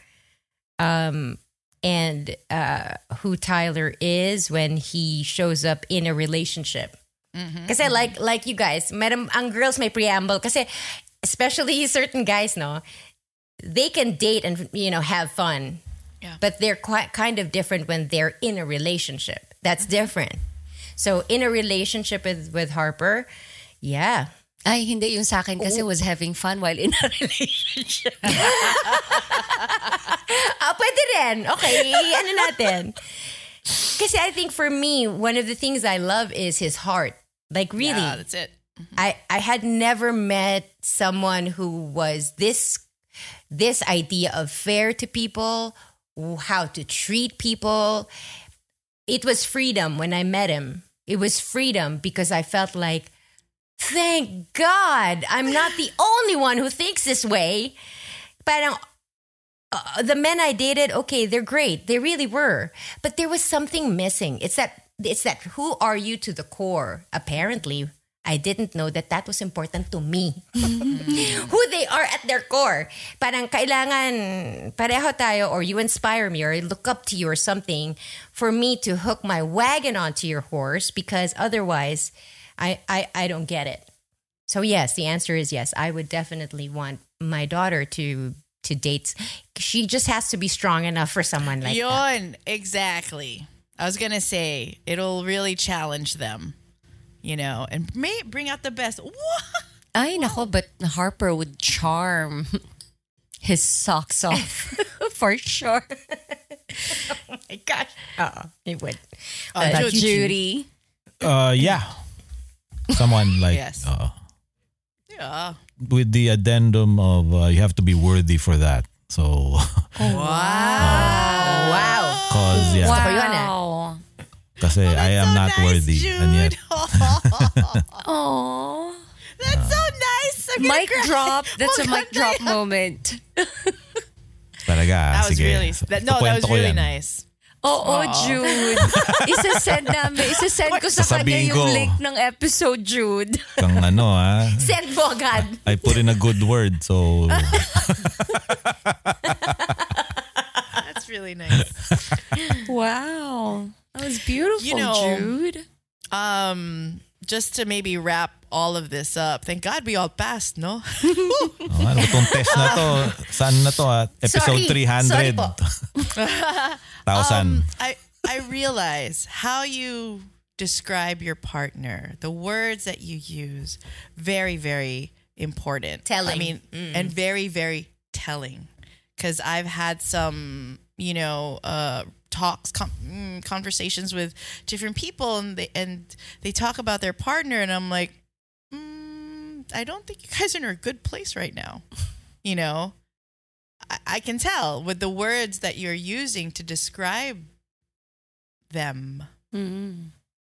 um, and uh, who Tyler is when he shows up in a relationship, because mm-hmm. like like you guys, madam, ang girls may preamble. Because especially certain guys, no, they can date and you know have fun, yeah. but they're quite kind of different when they're in a relationship. That's mm-hmm. different. So, in a relationship with, with Harper, yeah. Ay, hindi yung sa akin kasi Ooh. was having fun while in a relationship. Ah, pwede rin. Okay, ano natin. Kasi I think for me, one of the things I love is his heart. Like, really. Yeah, that's it. Mm-hmm. I, I had never met someone who was this, this idea of fair to people, how to treat people. It was freedom when I met him. It was freedom because I felt like thank God I'm not the only one who thinks this way. Parang, uh, the men I dated, okay, they're great. They really were. But there was something missing. It's that, it's that who are you to the core, apparently. I didn't know that that was important to me. Who they are at their core. Parang kailangan pareho tayo, or you inspire me, or I look up to you or something for me to hook my wagon onto your horse, because otherwise I, I, I don't get it. So yes, the answer is yes. I would definitely want my daughter to to date. She just has to be strong enough for someone like Yun, that. Yun, exactly. I was going to say, it'll really challenge them. You know, and may bring out the best. What? Ay, nako, but Harper would charm his socks off for sure. Oh my gosh. Uh-oh. He would. Uh, uh, Judy. Judy. Uh, yeah. Someone like. Yes. Uh, yeah. With the addendum of uh, you have to be worthy for that. So. Wow. Uh, wow. Cause, yeah. Wow. Because oh, I am so not nice, worthy. Jude. And yet. Oh, that's so nice. Mic cry. Drop. That's a mic drop moment. That was really, that, no, that was really nice. Oo, Jude. Isa-send namin. Isa-send ko sa kanya yung link ng episode, Jude. Kang ano, ha? Send mo agad. I put in a good word, so. That's really nice. Wow. That was beautiful, you know, Jude. Um, just to maybe wrap all of this up. Thank God we all passed, no? Oh, ano itong test na to? Saan na to? At episode Sorry. three hundred. Sorry po. um, I, I realize how you describe your partner, the words that you use, very, very important. Telling. I mean, mm. and very, very telling. Because I've had some, you know, uh, talks, com- conversations with different people, and they, and they talk about their partner, and I'm like, mm, I don't think you guys are in a good place right now. You know, I, I can tell with the words that you're using to describe them. Mm-hmm.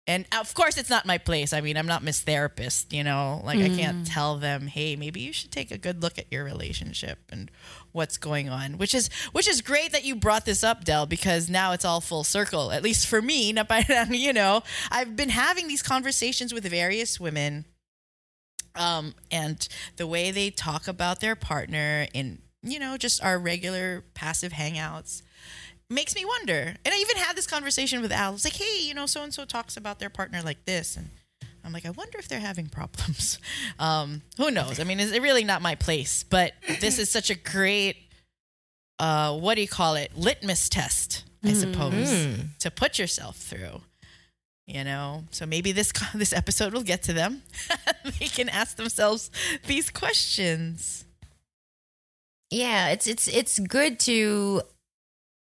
And of course, it's not my place. I mean, I'm not Miss Therapist, you know, like mm. I can't tell them, hey, maybe you should take a good look at your relationship and what's going on, which is which is great that you brought this up, Del, because now it's all full circle, at least for me. You know, I've been having these conversations with various women, um, and the way they talk about their partner in, you know, just our regular passive hangouts makes me wonder. And I even had this conversation with Al. It's like, hey, you know, so-and-so talks about their partner like this. And I'm like, I wonder if they're having problems. Um, who knows? I mean, it's really not my place. But this is such a great, uh, what do you call it? Litmus test, I suppose, mm-hmm. to put yourself through. You know, so maybe this this episode will get to them. They can ask themselves these questions. Yeah, it's it's it's good to...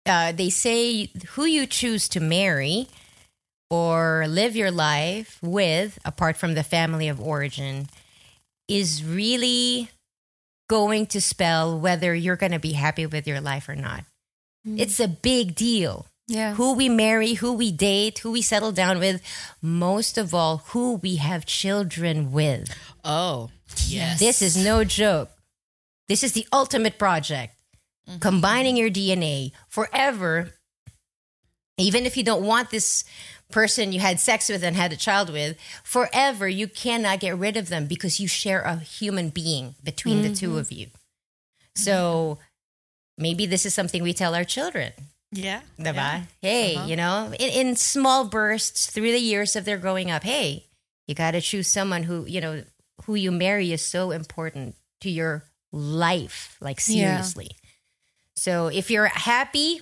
Uh, they say who you choose to marry or live your life with, apart from the family of origin, is really going to spell whether you're going to be happy with your life or not. Mm. It's a big deal. Yeah. Who we marry, who we date, who we settle down with, most of all, who we have children with. Oh, yes. This is no joke. This is the ultimate project. Mm-hmm. Combining your D N A forever, even if you don't want this person you had sex with and had a child with, forever you cannot get rid of them because you share a human being between mm-hmm. the two of you. So maybe this is something we tell our children. Yeah. Diba? Yeah. Hey, uh-huh. you know, in, in small bursts through the years of their growing up, hey, you got to choose someone who, you know, who you marry is so important to your life, like seriously. Yeah. So if you're happy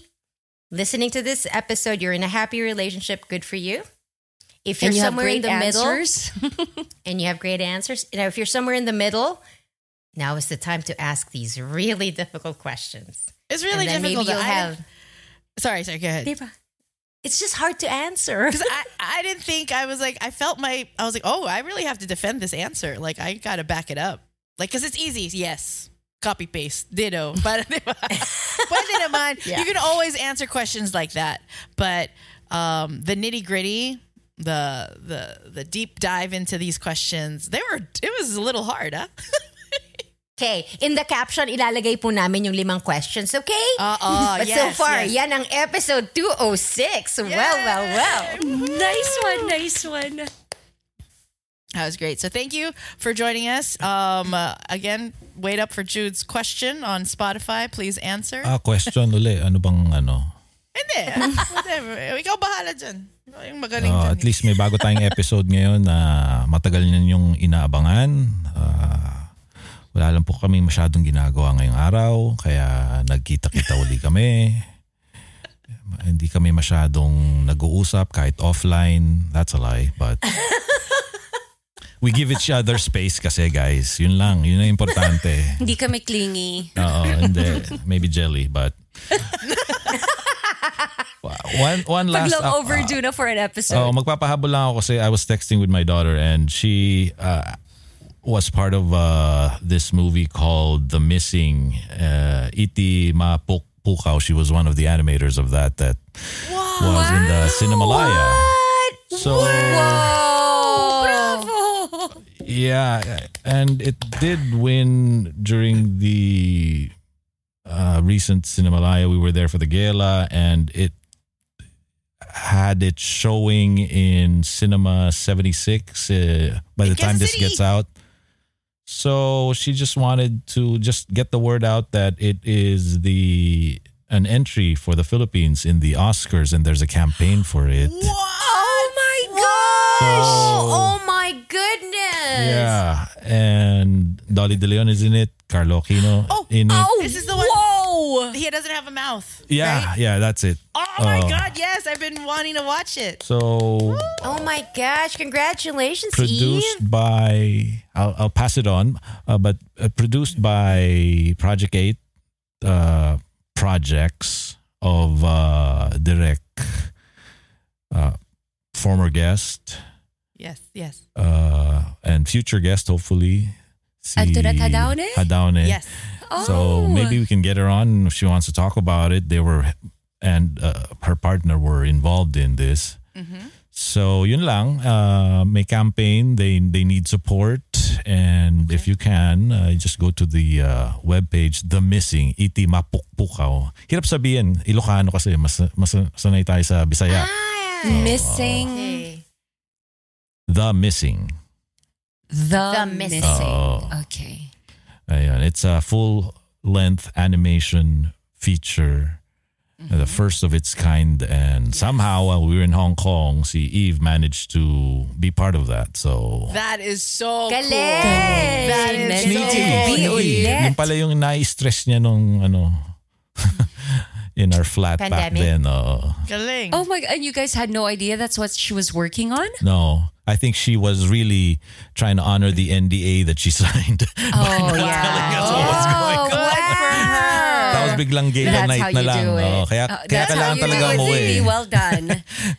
listening to this episode, you're in a happy relationship, good for you. If you're you somewhere in the answers. middle and you have great answers, you know, if you're somewhere in the middle, now is the time to ask these really difficult questions. It's really difficult. Maybe you'll have, sorry, sorry, go ahead. It's just hard to answer. Because I, I didn't think I was like, I felt my, I was like, oh, I really have to defend this answer. Like, I got to back it up. Like, because it's easy. Yes. Copy paste, ditto. But yeah. You can always answer questions like that. But um, the nitty gritty, the the the deep dive into these questions. They were it was a little hard, huh? Okay, in the caption, ilalagay po namin yung limang questions, okay? Uh-oh, but yes, so far, yes. Yan ang episode two oh six. Yay! Well, well, well. Nice one, nice one. That was great. So thank you for joining us. Um, uh, again, wait up for Jude's question on Spotify. Please answer. Ah, question uli. Ano bang ano? Hindi. Whatever. Ikaw bahala dyan. Yung magaling dyan. Uh, at least may bago tayong episode ngayon na uh, matagal na yung inaabangan. Ah... Uh, Wala lang po kami masyadong ginagawa ngayong araw, kaya nagkita-kita uli kami. Hindi kami masyadong nag-uusap kahit offline. That's a lie, but we give each other space kasi, guys. Yun lang, yun ang importante. Hindi kami clingy. Oo, hindi. Maybe jelly, but... One, one last... Pag long overdue uh, na for an episode. Oh, magpapahabol lang ako kasi I was texting with my daughter and she... Uh, was part of uh, this movie called The Missing uh, Iti Mapukaw. She was one of the animators of that that wow. was in the Cinemalaya. What? So, wow. Bravo! Yeah, and it did win during the uh, recent Cinemalaya. We were there for the gala, and it had it showing in Cinema seventy-six uh, by the time this gets out. So she just wanted to just get the word out that it is the an entry for the Philippines in the Oscars, and there's a campaign for it. What? Oh my gosh! So, oh my goodness! Yeah, and Dolly DeLeon is in it. Carlo Aquino oh, in it. Oh, this is the one. Whoa! He doesn't have a mouth. Yeah, right? Yeah, that's it. Oh uh, my God! Yes, I've been wanting to watch it. So. Woo. Oh my gosh! Congratulations, produced Eve. by. I'll, I'll pass it on, uh, but uh, produced by Project Eight, uh, projects of uh, Direk, uh, former guest. Yes, yes. Uh, and future guest, hopefully. Si Arturat Hadaone? Hadaone. Yes. Oh. So maybe we can get her on if she wants to talk about it. They were, and uh, her partner were involved in this. Mm-hmm. So yun lang, uh, may campaign, they they need support, and okay. If you can, uh, just go to the uh, webpage, The Missing Iti Mapukaw. Hirap sabihin, Ilocano kasi, mas, mas sanay tayo sa Bisaya. Ah, so, missing. Uh, okay. The Missing. The, the Missing. Uh, okay. Ayan, it's a full-length animation feature. The first of its kind, and yes. somehow while we were in Hong Kong, see Eve managed to be part of that. So that is so Galing. cool. Galing. That is Sneaky. so cool. Yung pala yung na-stress niya nung ano in our flat Pandemic. back then. Uh, Galing. Oh my! And you guys had no idea that's what she was working on? No. I think she was really trying to honor the N D A that she signed. Oh, by not yeah. telling us oh, what was going wow. on. Tapos biglang gala night na lang. Oh, kaya uh, kaya kailangan talaga mo eh. Well done.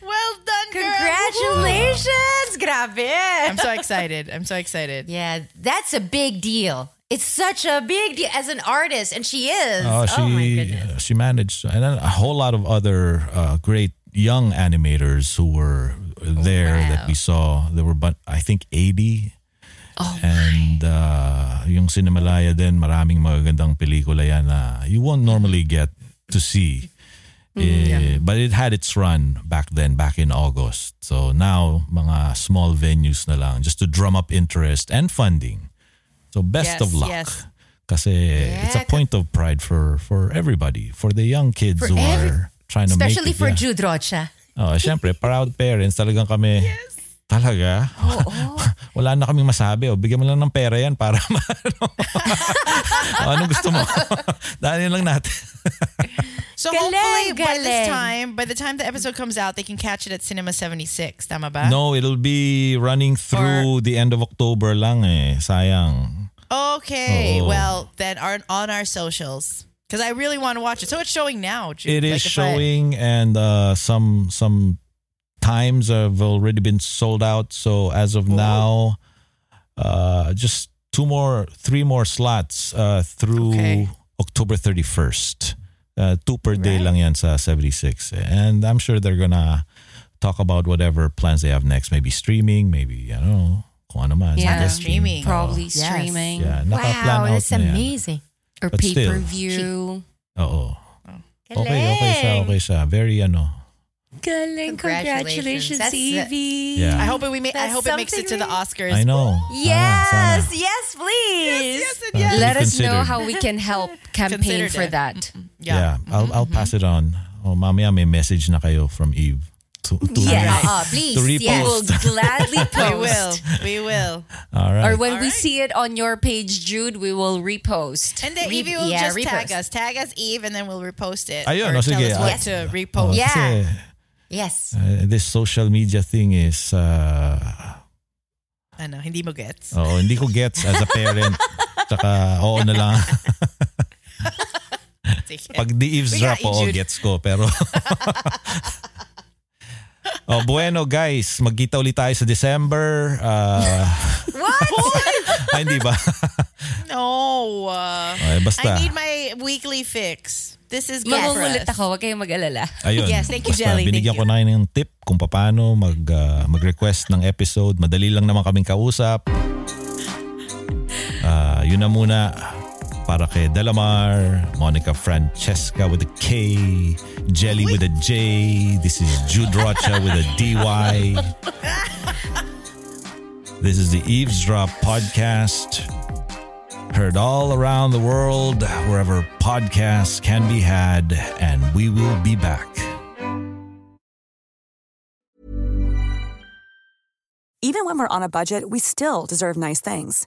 Well done, girl. Congratulations. Grabe. I'm so excited. I'm so excited. Yeah, that's a big deal. It's such a big deal as an artist, and she is. Oh, she, oh my goodness. She managed, and a whole lot of other uh, great young animators who were there wow. that we saw. There were, but I think eighty. Oh and uh, yung Cinemalaya din, maraming magagandang pelikula yan na you won't normally get to see. Mm, eh, yeah. But it had its run back then, back in August. So now, mga small venues na lang just to drum up interest and funding. So best yes, of luck. Yes. Kasi yeah, it's a point of pride for, for everybody, for the young kids who every, are trying to make it. Especially for yeah. Jude Rocha. Oh, syempre, proud parents talagang kami. Yes. Talaga? Oo. Oh, oh. Wala na kaming masabi. Oh. Bigyan mo lang ng pera yan para maano. Oh, anong gusto mo? Daanin lang natin. So galing, hopefully galing. by this time, by the time the episode comes out, they can catch it at Cinema seventy-six. Tama ba? No, it'll be running through or, the end of October lang eh. Sayang. Okay. Oh. Well, then on, on our socials. Because I really want to watch it. So it's showing now. June. It like is showing I, and uh, some some... times have already been sold out, so as of Ooh. now, uh, just two more, three more slots uh, through okay. October thirty-first. Uh, two per right. day lang yan sa seventy-six. And I'm sure they're gonna talk about whatever plans they have next. Maybe streaming, maybe, I don't know. Kung ano man. Yeah, streaming. Probably yes. streaming. Yeah, wow, that's amazing. Or but pay-per-view. Still, oh, oh. Okay, okay siya, okay siya. Very, ano. Galing. Congratulations, Congratulations Evie. Yeah. I hope it, we may, I hope it makes it to the Oscars. I know. Yes, sana, sana. Yes, please. Yes, yes, yes. Let us know how we can help campaign for that. Yeah, yeah. Mm-hmm. I'll, I'll pass it on. Oh, mamaya may message na kayo from Eve. To, to yes, re- uh, please. To repost. Yeah, we'll gladly post. We will. We will. All right. Or when All we right. see it on your page, Jude, we will repost. And then Re- Evie will yeah, just repost. tag us. Tag us, Eve, and then we'll repost it. Ayun, or no, tell sige. us what to repost. Oh, yeah. Kasi, yes. Uh, this social media thing is... Uh, ano, hindi mo gets. Oo, hindi ko gets as a parent. Tsaka, oo na lang. Pag di eavesdrop, oo, gets ko. Pero... Oh, bueno guys, magkita ulit tayo sa December. Uh, What? Ay, hindi ba? No. Uh, okay, basta. I need my weekly fix. This is good for us. Magugulit ako, wag kayong mag-alala. Ayun, yes, thank you, basta, Jelly. Binigyan thank ko you. na yung tip kung paano mag, uh, mag-request ng episode. Madali lang naman kaming kausap. Uh, yun na muna. Para kay Delamar, Monica Francesca with a K, Jelly with a J. This is Jude Rocha with a D Y. This is the Eavesdrop Podcast. Heard all around the world, wherever podcasts can be had, and we will be back. Even when we're on a budget, we still deserve nice things.